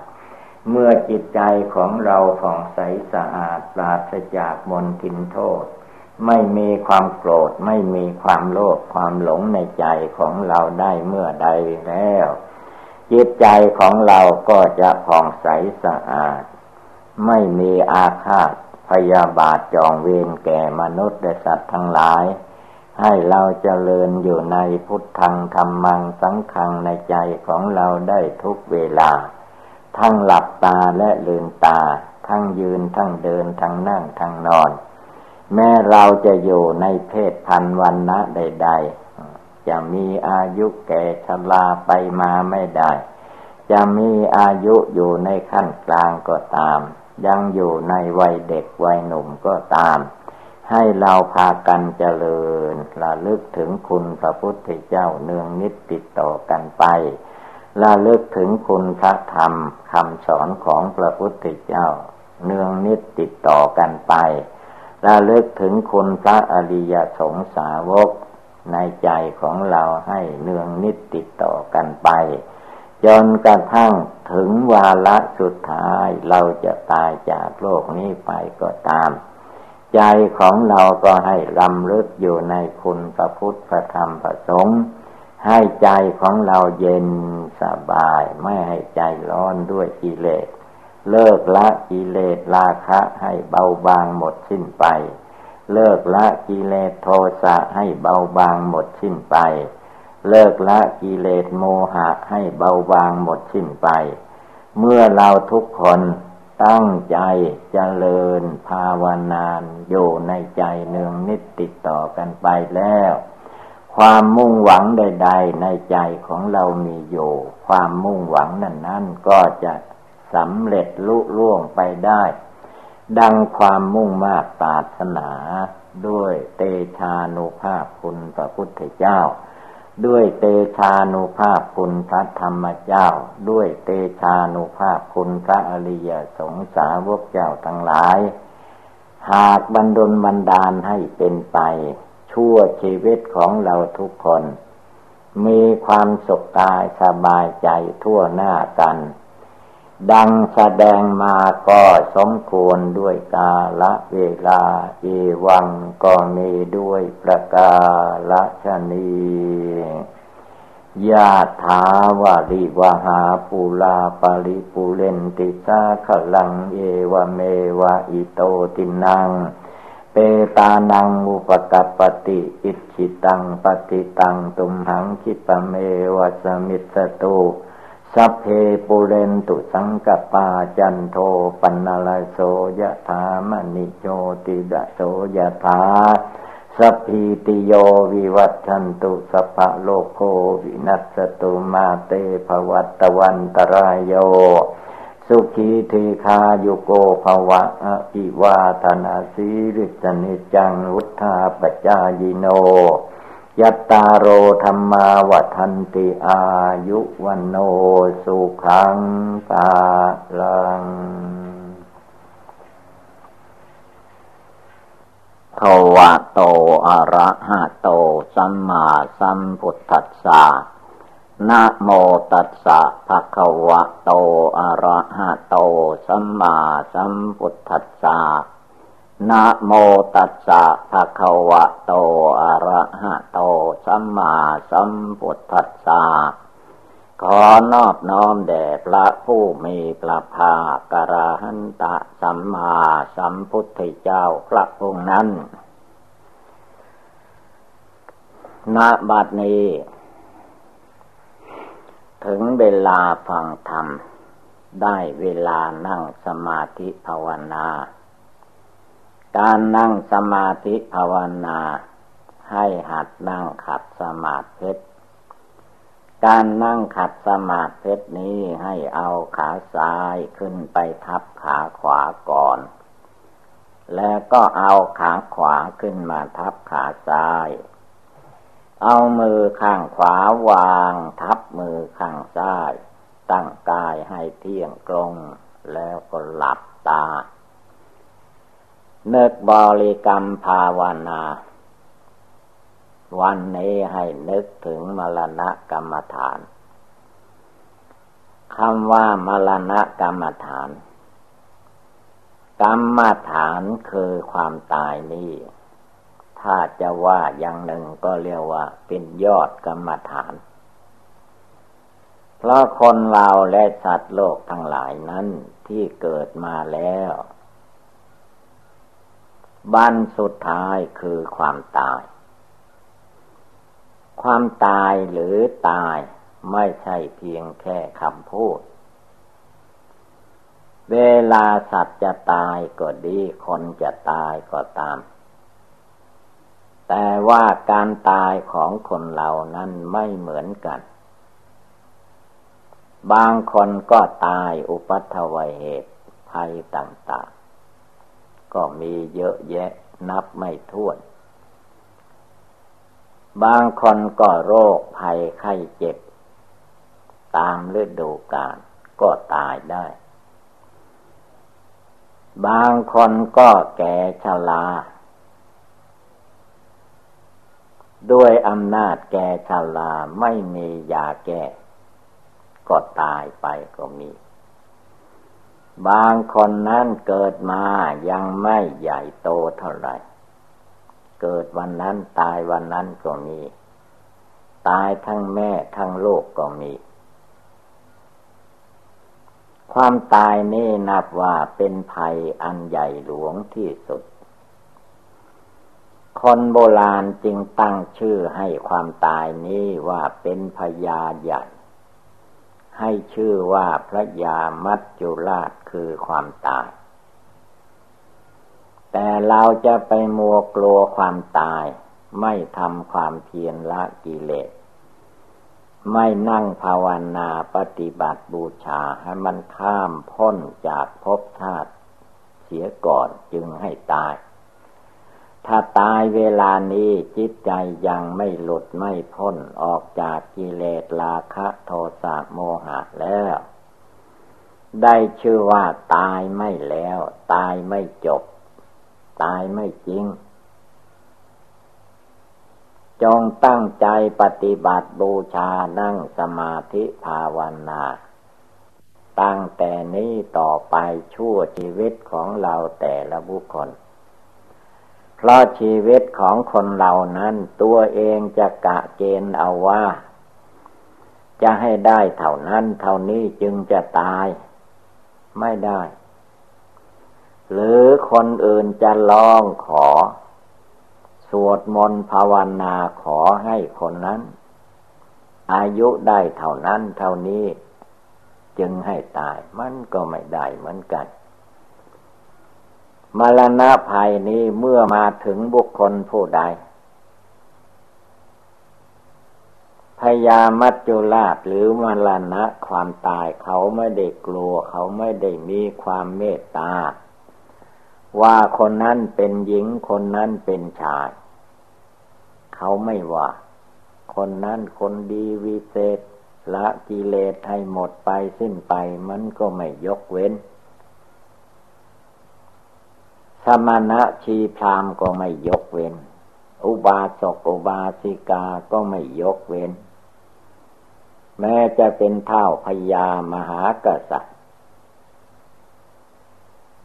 เมื่อจิตใจของเราผ่องใสสะอาดปราศจากมลทินโทษไม่มีความโกรธไม่มีความโลภความหลงในใจของเราได้เมื่อใดแล้วจิตใจของเราก็จะผ่องใสสะอาดไม่มีอาฆาตพยาบาทจองเวรแก่มนุษย์และสัตว์ทั้งหลายให้เราเจริญอยู่ในพุทธังธัมมังสังฆังในใจของเราได้ทุกเวลาทั้งหลับตาและลืมตาทั้งยืนทั้งเดินทั้งนั่งทั้งนอนแม้เราจะอยู่ในเพศพันวรรณะใดๆจะมีอายุแก่ชราไปมาไม่ได้จะมีอายุอยู่ในขั้นกลางก็ตามยังอยู่ในวัยเด็กวัยหนุ่มก็ตามให้เราพากันเจริญระลึกถึงคุณพระพุทธเจ้าเนืองนิจติดต่อกันไประลึกถึงคุณพระธรรมคำสอนของพระพุทธเจ้าเนืองนิจติดต่อกันไประลึกถึงคุณพระอริยสงสาวกในใจของเราให้เนืองนิจติดต่อกันไปจนกระทั่งถึงวาระสุดท้ายเราจะตายจากโลกนี้ไปก็ตามใจของเราก็ให้รำลึกอยู่ในคุณพระพุทธพระธรรมพระสงฆ์ให้ใจของเราเย็นสบายไม่ให้ใจร้อนด้วยกิเลสเลิกละกิเลสราคะให้เบาบางหมดสิ้นไปเลิกละกิเลสโทสะให้เบาบางหมดสิ้นไปเลิกละกิเลสโมหะให้เบาบางหมดสิ้นไปเมื่อเราทุกคนตั้งใจเจริญภาวนาอยู่ในใจเนืองนิจติดต่อกันไปแล้วความมุ่งหวังใดๆในใจของเรามีอยู่ความมุ่งหวังนั้นๆก็จะสำเร็จลุล่วงไปได้ ดังความมุ่งมาตรปรารถนาด้วยเตชานุภาพคุณพระพุทธเจ้าด้วยเตชานุภาพคุณพระธรรมเจ้าด้วยเตชานุภาพคุณพระอริยสงสาวกเจ้าทั้งหลายหากบันดลบันดาลให้เป็นไปชั่วชีวิตของเราทุกคนมีความสุขกายสบายใจทั่วหน้ากันดังแสดงมาก็สมควรด้วยกาลเวลาเอวังก็มีด้วยประกาศนียะถาวาริวหาภูราปาริปุเรนติสาขลังเอวเมวะอิโตตินังเปตานังอุปกัปปติอิชิตังปฏิตังตุมหังคิปะเมวะสมิสสตุสัพเพปุเรนตุสังกปาจันโทปนะละโสยะถามณิโชติระโสยะถาสัพพิติโยวิวัฏชันตุสัพพะโลกโควินัสสตุมาเตภวัตวันตรายโยสุขีทีคายุโกภวะอภิวาทนาสีริสนิจังวุธาปจายโนยัตตาโรธรรมาวทันติอายุวันโนสุขังภาลังภวะโตอะระหะโตสัมมาสัมพุทธัสสะนะโมตัสสะภะคะวะโตอะระหะโตสัมมาสัมพุทธัสสะนะโมตัสสะภะคะวะโตอะระหะโตสัมมาสัมพุทธัสสะขอนอบน้อมแด่พระผู้มีพระภาคอรหันตสัมมาสัมพุทธเจ้าพระองค์นั้นณ บัดนี้ถึงเวลาฟังธรรมได้เวลานั่งสมาธิภาวนาการนั่งสมาธิภาวนาให้หัดนั่งขัดสมาธิการนั่งขัดสมาธินี้ให้เอาขาซ้ายขึ้นไปทับขาขวาก่อนแล้วก็เอาขาขวาขึ้นมาทับขาซ้ายเอามือข้างขวาวางทับมือข้างซ้ายตั้งกายให้เที่ยงตรงแล้วก็หลับตานึกบริกรรมภาวนาวันนี้ให้นึกถึงมรณกรรมฐานคำว่ามรณกรรมฐานกรรมฐานคือความตายนี้ถ้าจะว่าอย่างหนึ่งก็เรียกว่าเป็นยอดกรรมฐานเพราะคนเราและสัตว์โลกทั้งหลายนั้นที่เกิดมาแล้วบั้นสุดท้ายคือความตายความตายหรือตายไม่ใช่เพียงแค่คำพูดเวลาสัตว์จะตายก็ดีคนจะตายก็ตามแต่ว่าการตายของคนเหล่านั้นไม่เหมือนกันบางคนก็ตายอุปัทวเหตุภัยต่างๆก็มีเยอะแยะนับไม่ถ้วนบางคนก็โรคภัยไข้เจ็บตามฤดูกาลก็ตายได้บางคนก็แก่ชราด้วยอำนาจแก่ชราไม่มียาแก้ก็ตายไปก็มีบางคนนั้นเกิดมายังไม่ใหญ่โตเท่าไหร่เกิดวันนั้นตายวันนั้นก็มีตายทั้งแม่ทั้งลูกก็มีความตายนี่นับว่าเป็นภัยอันใหญ่หลวงที่สุดคนโบราณจึงตั้งชื่อให้ความตายนี้ว่าเป็นพญาใหญ่ให้ชื่อว่าพระยามัจจุราชคือความตายแต่เราจะไปมัวกลัวความตายไม่ทำความเพียรละกิเลสไม่นั่งภาวนาปฏิบัติบูชาให้มันข้ามพ้นจากภพชาติ สียก่อนจึงให้ตายถ้าตายเวลานี้จิตใจยังไม่หลุดไม่พ้นออกจากกิเลสราคะโทสะโมหะแล้วได้ชื่อว่าตายไม่แล้วตายไม่จบตายไม่จริงจงตั้งใจปฏิบัติบูชานั่งสมาธิภาวนาตั้งแต่นี้ต่อไปชั่วชีวิตของเราแต่ละบุคคลเพราะชีวิตของคนเหล่านั้นตัวเองจะกะเกณฑ์เอาว่าจะให้ได้เท่านั้นเท่านี้จึงจะตายไม่ได้หรือคนอื่นจะร้องขอสวดมนต์ภาวนาขอให้คนนั้นอายุได้เท่านั้นเท่านี้จึงให้ตายมันก็ไม่ได้เหมือนกันมรณะภัยนี้เมื่อมาถึงบุคคลผู้ใดพยามัจจุราชหรือมรณะความตายเขาไม่ได้กลัวเขาไม่ได้มีความเมตตาว่าคนนั้นเป็นหญิงคนนั้นเป็นชายเขาไม่ว่าคนนั้นคนดีวิเศษละกิเลสให้หมดไปสิ้นไปมันก็ไม่ยกเว้นสมณะชีพราหมณ์ก็ไม่ยกเว้นอุบาสกอุบาสิกาก็ไม่ยกเว้นแม้จะเป็นเท่าพญามหากษัตริย์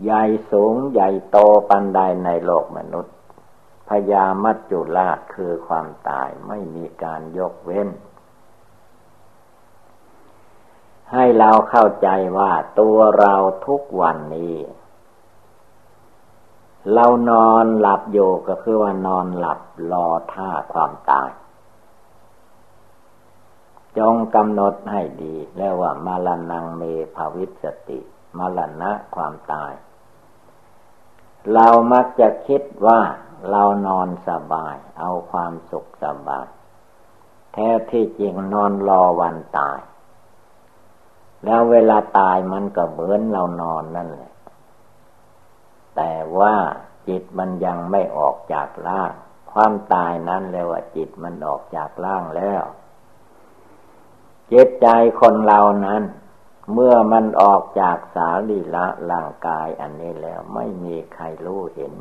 ใหญ่สูงใหญ่โตปานใดในโลกมนุษย์พญามัจจุราชคือความตายไม่มีการยกเว้นให้เราเข้าใจว่าตัวเราทุกวันนี้เรานอนหลับอยู่ก็คือว่านอนหลับรอท่าความตายจงกำหนดให้ดีแล้วว่ามรณังเมภวิสสติมรณะความตายเรามักจะคิดว่าเรานอนสบายเอาความสุขสบายแท้ที่จริงนอนรอวันตายแล้วเวลาตายมันก็เหมือนเรานอนนั่นแหละแต่ว่าจิตมันยังไม่ออกจากร่างความตายนั้นแล้วว่าจิตมันออกจากร่างแล้วจิตใจคนเรานั้นเมื่อมันออกจากสารีระร่างกายอันนี้แล้วไม่มีใครรู้เห็น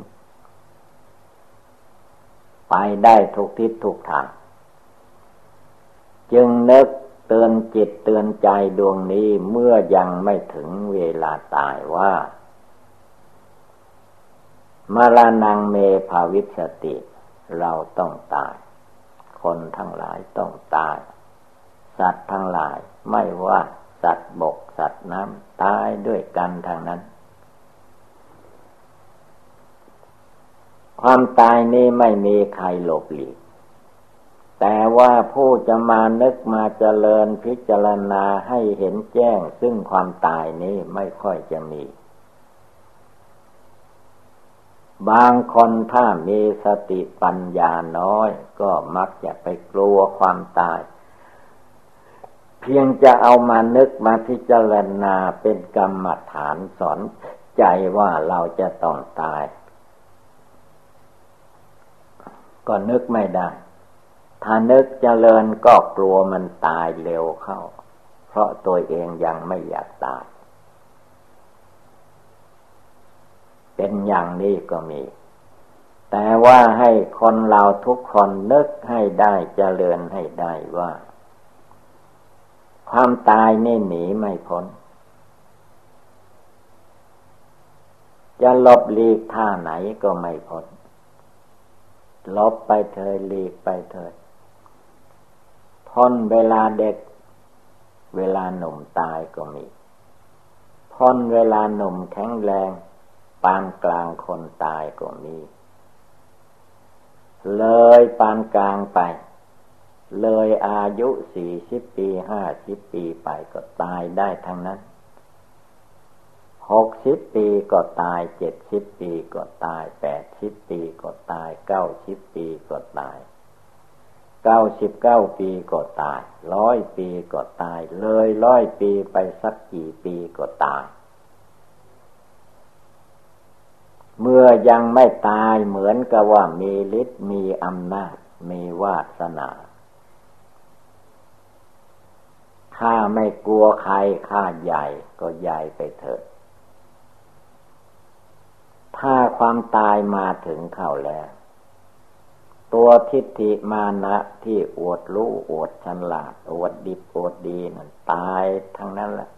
ไปได้ทุกทิศทุกทางจึงนึกเตือนจิตเตือนใจดวงนี้เมื่อยังไม่ถึงเวลาตายว่ามรณังเมภวิสสติเราต้องตายคนทั้งหลายต้องตายสัตว์ทั้งหลายไม่ว่าสัตว์บกสัตว์น้ำตายด้วยกันทางนั้นความตายนี้ไม่มีใครหลบหลีกแต่ว่าผู้จะมานึกมาเจริญพิจารณาให้เห็นแจ้งซึ่งความตายนี้ไม่ค่อยจะมีบางคนถ้ามีสติปัญญาน้อยก็มักจะไปกลัวความตายเพียงจะเอามานึกมาพิจารณาเป็นกรรมฐานสอนใจว่าเราจะต้องตายก็นึกไม่ได้ถ้านึกเจริญก็กลัวมันตายเร็วเข้าเพราะตัวเองยังไม่อยากตายเป็นอย่างนี้ก็มีแต่ว่าให้คนเราทุกคนนึกให้ได้เจริญให้ได้ว่าความตายนี่หนีไม่พ้นจะหลบหลีกท่าไหนก็ไม่พ้นหลบไปเถิดหลีกไปเถิดพ้นเวลาเด็กเวลาหนุ่มตายก็มีพ้นเวลาหนุ่มแข็งแรงปานกลางคนตายก็มีเลยปานกลางไปเลยอายุสี่สิบปีห้าสิบปีไปก็ตายได้ทั้งนั้นหกสิบปีก็ตายเจ็ดสิบปีก็ตายแปดสิบปีก็ตายเก้าสิบปีก็ตายเก้าสิบเก้าปีก็ตายร้อยปีก็ตายเลยร้อยปีไปสักกี่ปีก็ตาย เมื่อยังไม่ตายเหมือนกับว่ามีฤทธิ์มีอำนาจมีวาสนาข้าไม่กลัวใครข้าใหญ่ก็ใหญ่ไปเถิดถ้าความตายมาถึงเข้าแล้วตัวทิฏฐิมานะที่อวดรู้อวดฉลาดอวดดิบอวดดีนั่นตายทั้งนั้นแหละ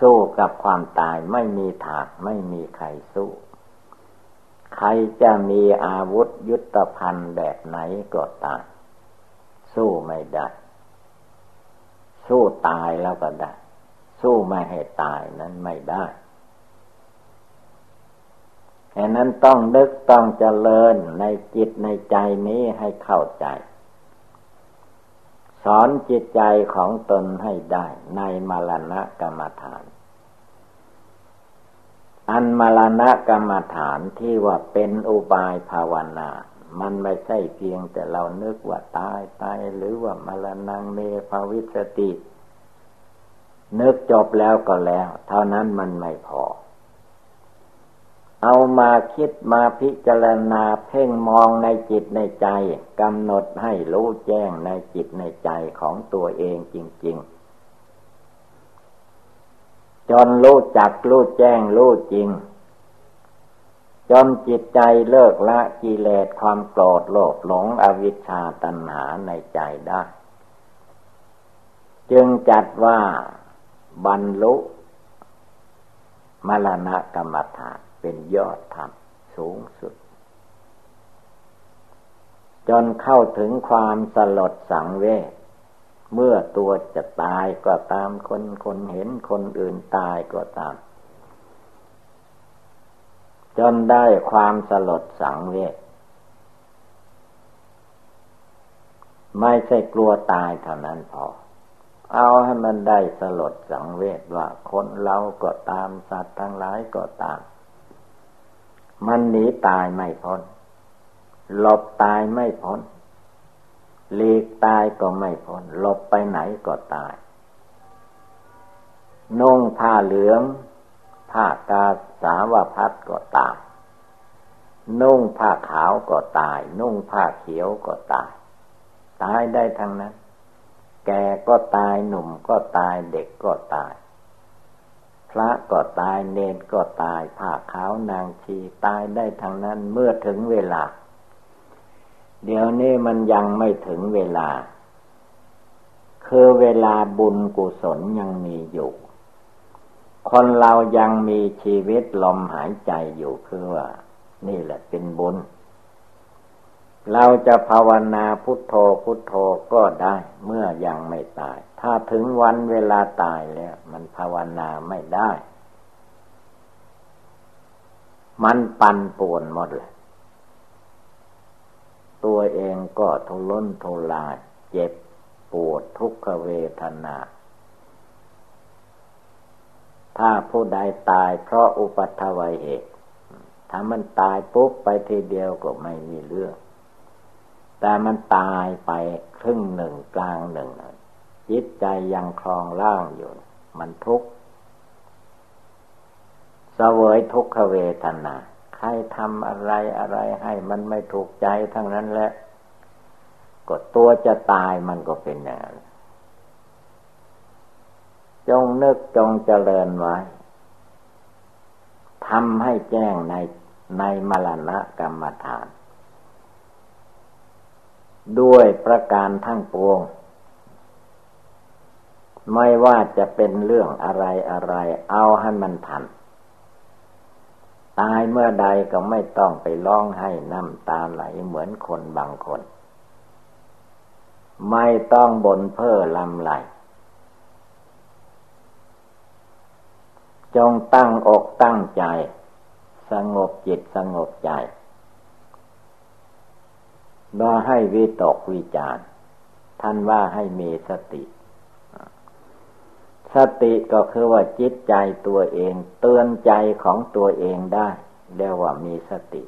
สู้กับความตายไม่มีทางไม่มีใครสู้ใครจะมีอาวุธยุทธภัณฑ์แบบไหนก็ตามสู้ไม่ได้สู้ตายแล้วก็ได้สู้ไม่ให้ตายนั้นไม่ได้แค่นั้นต้องนึกต้องเจริญในจิตในใจนี้ให้เข้าใจสอนจิตใจของตนให้ได้ในมรณกรรมฐานอันมรณกรรมฐานที่ว่าเป็นอุบายภาวนามันไม่ใช่เพียงแต่เรานึกว่าตายตายหรือว่ามรณังเมภวิสตินึกจบแล้วก็แล้วเท่านั้นมันไม่พอเอามาคิดมาพิจารณาเพ่งมองในจิตในใจกำหนดให้รู้แจ้งในจิตในใจของตัวเองจริงๆจนรู้จักรู้แจ้งรู้จริงจนจิตใจเลิกละกิเลสความโกรธโลภหลงอวิชชาตัณหาในใจได้จึงจัดว่าบรรลุมรณกรรมฐานเป็นยอดธรรมสูงสุดจนเข้าถึงความสลดสังเวชเมื่อตัวจะตายก็ตามคนคนเห็นคนอื่นตายก็ตามจนได้ความสลดสังเวชไม่ใช่กลัวตายเท่านั้นพอเอาให้มันได้สลดสังเวชว่าคนเราก็ตามสัตว์ทั้งหลายก็ตามมันหนีตายไม่พ้นหลบตายไม่พ้นหลีกตายก็ไม่พ้นหลบไปไหนก็ตายนุ่งผ้าเหลืองผ้ากาสาวพัดก็ตายนุ่งผ้าขาวก็ตายนุ่งผ้าเขียวก็ตายตายได้ทั้งนั้นแก่ก็ตายหนุ่มก็ตายเด็กก็ตายพระก็ตายเนรก็ตายผ้าขาวนางชีตายได้ทั้งนั้นเมื่อถึงเวลาเดี๋ยวนี้มันยังไม่ถึงเวลาคือเวลาบุญกุศลยังมีอยู่คนเรายังมีชีวิตลมหายใจอยู่คือว่านี่แหละเป็นบุญเราจะภาวนาพุทโธพุทโธก็ได้เมื่อยังไม่ตายถ้าถึงวันเวลาตายแล้วมันภาวนาไม่ได้มันปั่นป่วนหมดเลยตัวเองก็ทุรนทุรายเจ็บปวดทุกขเวทนาถ้าผู้ใดตายเพราะอุปัทถวายเหตุถ้ามันตายปุ๊บไปทีเดียวก็ไม่มีเรื่องแต่มันตายไปครึ่งหนึ่งกลางหนึ่งจิตใจยังคลองล่างอยู่มันทุกข์เสวยทุกขเวทนาใครทำอะไรอะไรให้มันไม่ถูกใจทั้งนั้นแหละก็ตัวจะตายมันก็เป็นอย่างนั้นจงนึกจงเจริญไว้ทำให้แจ้งในในมรณกรรมฐานด้วยประการทั้งปวงไม่ว่าจะเป็นเรื่องอะไรอะไรเอาให้มันทันตายเมื่อใดก็ไม่ต้องไปร้องไห้น้ำตาไหลเหมือนคนบางคนไม่ต้องบ่นเพ้อลำไหลจงตั้งอกตั้งใจสงบจิตสงบใจโดยให้วิตกวิจารท่านว่าให้มีสติสติก็คือว่าจิตใจตัวเองเตือนใจของตัวเองได้เรียกว่ามีสติ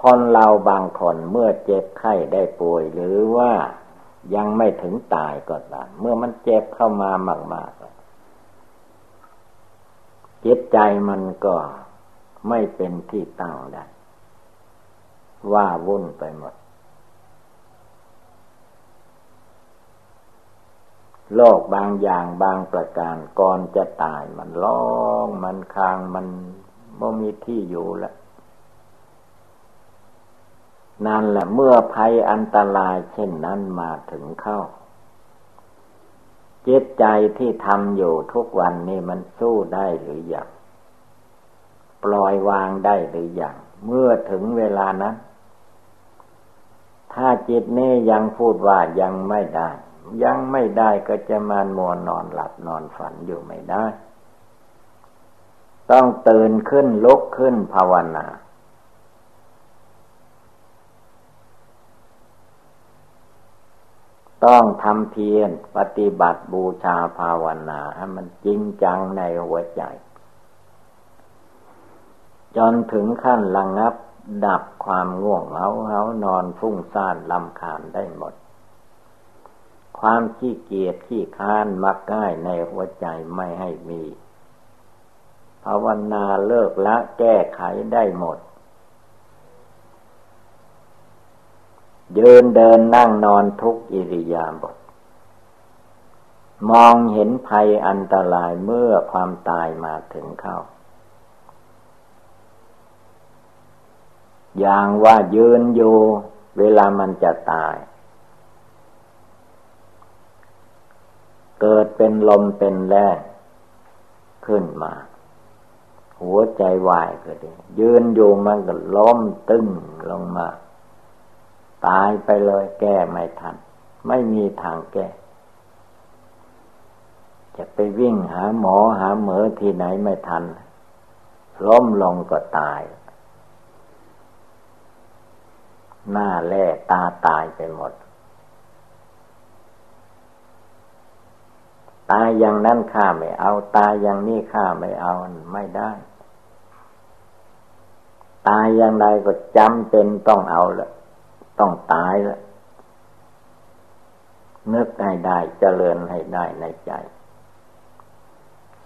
คนเราบางคนเมื่อเจ็บไข้ได้ป่วยหรือว่ายังไม่ถึงตายก็ตามเมื่อมันเจ็บเข้ามามาก จิตใจมันก็ไม่เป็นที่ตั้งได้ว่าวุ่นไปหมดโลกบางอย่างบางประการก่อนจะตายมันร้องมันคางมันไม่มีที่อยู่แล้วนั่นแหละเมื่อภัยอันตรายเช่นนั้นมาถึงเข้าจิตใจที่ทำอยู่ทุกวันนี้มันสู้ได้หรือยังปล่อยวางได้หรือยังเมื่อถึงเวลานั้นถ้าจิตนี้ยังพูดว่ายังไม่ได้ยังไม่ได้ก็จะมานมัวนอนหลับนอนฝันอยู่ไม่ได้ต้องตื่นขึ้นลุกขึ้นภาวนาต้องทำเพียรปฏิบัติบูชาภาวนาให้มันจริงจังในหัวใจจนถึงขั้นระงับดับความง่วงเหงาเหงานอนฟุ้งซ่านรำคาญได้หมดความขี้เกียจขี้ค้านมักง่ายในหัวใจไม่ให้มีภาวนาเลิกละแก้ไขได้หมดยืนเดินนั่งนอนทุกอิริยาบถมองเห็นภัยอันตรายเมื่อความตายมาถึงเข้าอย่างว่ายืนอยู่เวลามันจะตายเกิดเป็นลมเป็นแรงขึ้นมาหัวใจวายก็ดียืนอยู่มันก็ล้มตึ้งลงมาตายไปเลยแก้ไม่ทันไม่มีทางแก้จะไปวิ่งหาหมอหาเหมอที่ไหนไม่ทันล้มลงก็ตายหน้าแล่ตาตายไปหมดตายอย่างนั้นข้าไม่เอาตายอย่างนี้ข้าไม่เอาไม่ได้ตายอย่างไรก็จำเป็นต้องเอาละต้องตายละนึกให้ได้เจริญให้ได้ในใจ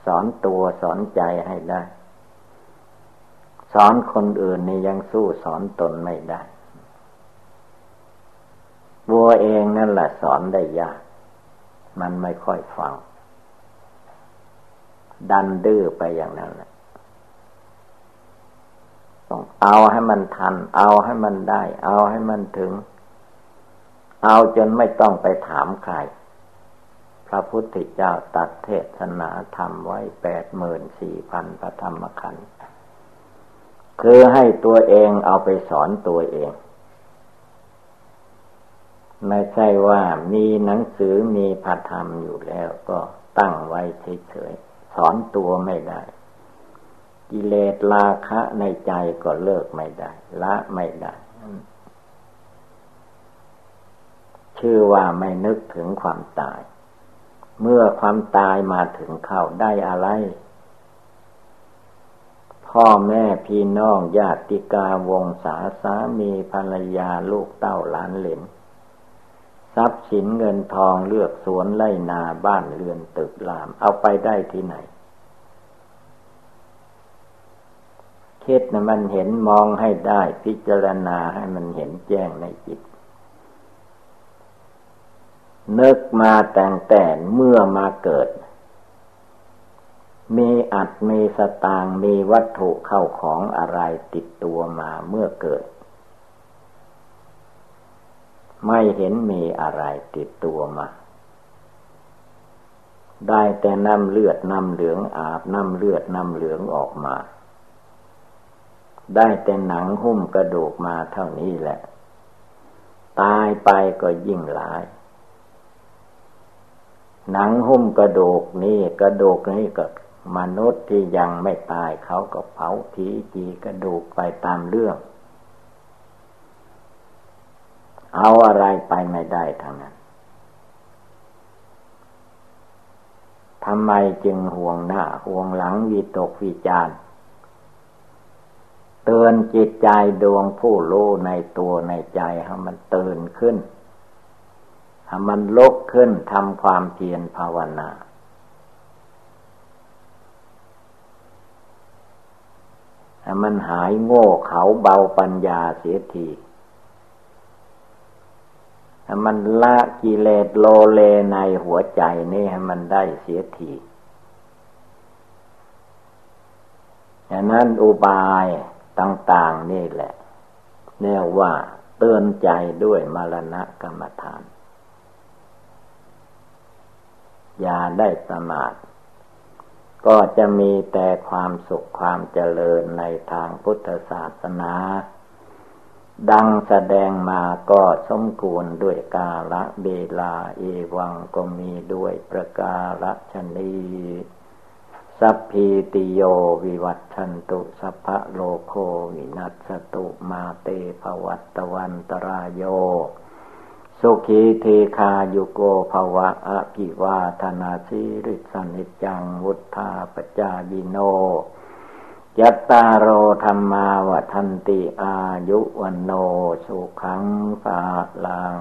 สอนตัวสอนใจให้ได้สอนคนอื่นนี่ยังสู้สอนตนไม่ได้บัวเองนั่นแหละสอนได้ยากมันไม่ค่อยฟังดันดื้อไปอย่างนั้นแหละต้องเอาให้มันทันเอาให้มันได้เอาให้มันถึงเอาจนไม่ต้องไปถามใครพระพุทธเจ้าตรัสเทศนาธรรมไว้ แปดหมื่นสี่พัน พระธรรมขันธ์คือให้ตัวเองเอาไปสอนตัวเองไม่ใช่ว่ามีหนังสือมีพระธรรมอยู่แล้วก็ตั้งไว้เฉยๆสอนตัวไม่ได้กิเลสราคะในใจก็เลิกไม่ได้ละไม่ได้ชื่อว่าไม่นึกถึงความตายเมื่อความตายมาถึงเข้าได้อะไรพ่อแม่พี่น้องญาติกาวงศาสามีภรรยาลูกเต้าหลานเหลนทรัพย์สินเงินทองเลือกสวนไร่นาบ้านเรือนตึกรามเอาไปได้ที่ไหนคิดนะมันเห็นมองให้ได้พิจารณาให้มันเห็นแจ้งในจิตนึกมาแต่งแต่เมื่อมาเกิดมีอัตมีสตางค์มีวัตถุเข้าของอะไรติดตัวมาเมื่อเกิดไม่เห็นมีอะไรติดตัวมาได้แต่น้ำเลือดน้ำเหลืองอาบน้ำเลือดน้ำเหลืองออกมาได้แต่หนังหุ้มกระดูกมาเท่านี้แหละตายไปก็ยิ่งหลายหนังหุ้มกระดูกนี่กระดูกนี่ก็มนุษย์ที่ยังไม่ตายเขาก็เผาผีจีกระดูกไปตามเรื่องเอาอะไรไปไม่ได้ทางนั้นทำไมจึงห่วงหน้าห่วงหลังวิตกวิจารเตือนจิตใจดวงผู้รู้ในตัวในใจให้มันตื่นขึ้นให้มันลุกขึ้นทำความเพียรภาวนา มันหายโง่เขาเบาปัญญาเสียทีมันละกิเลสโลเลในหัวใจนี่ให้มันได้เสียทีอย่างนั้นอุบายต่างๆนี่แหละแน่ว่าเตือนใจด้วยมรณะกรรมฐานอย่าได้ประมาทก็จะมีแต่ความสุขความเจริญในทางพุทธศาสนาดังแสดงมาก็สมควรด้วยกาลเวลาเอวังก็มีด้วยประการฉนี้สัพพีติโยวิวัตชันตุสัพพะโลโควินัสสตุมาเตภวัตวันตรายโยสุขีเทคายุโกภวะอภิวาทนาสิริสนิจังวุธาปจายิโนยัตตาโรธรรมาวทันติอายุวันโนสุขังภาลัง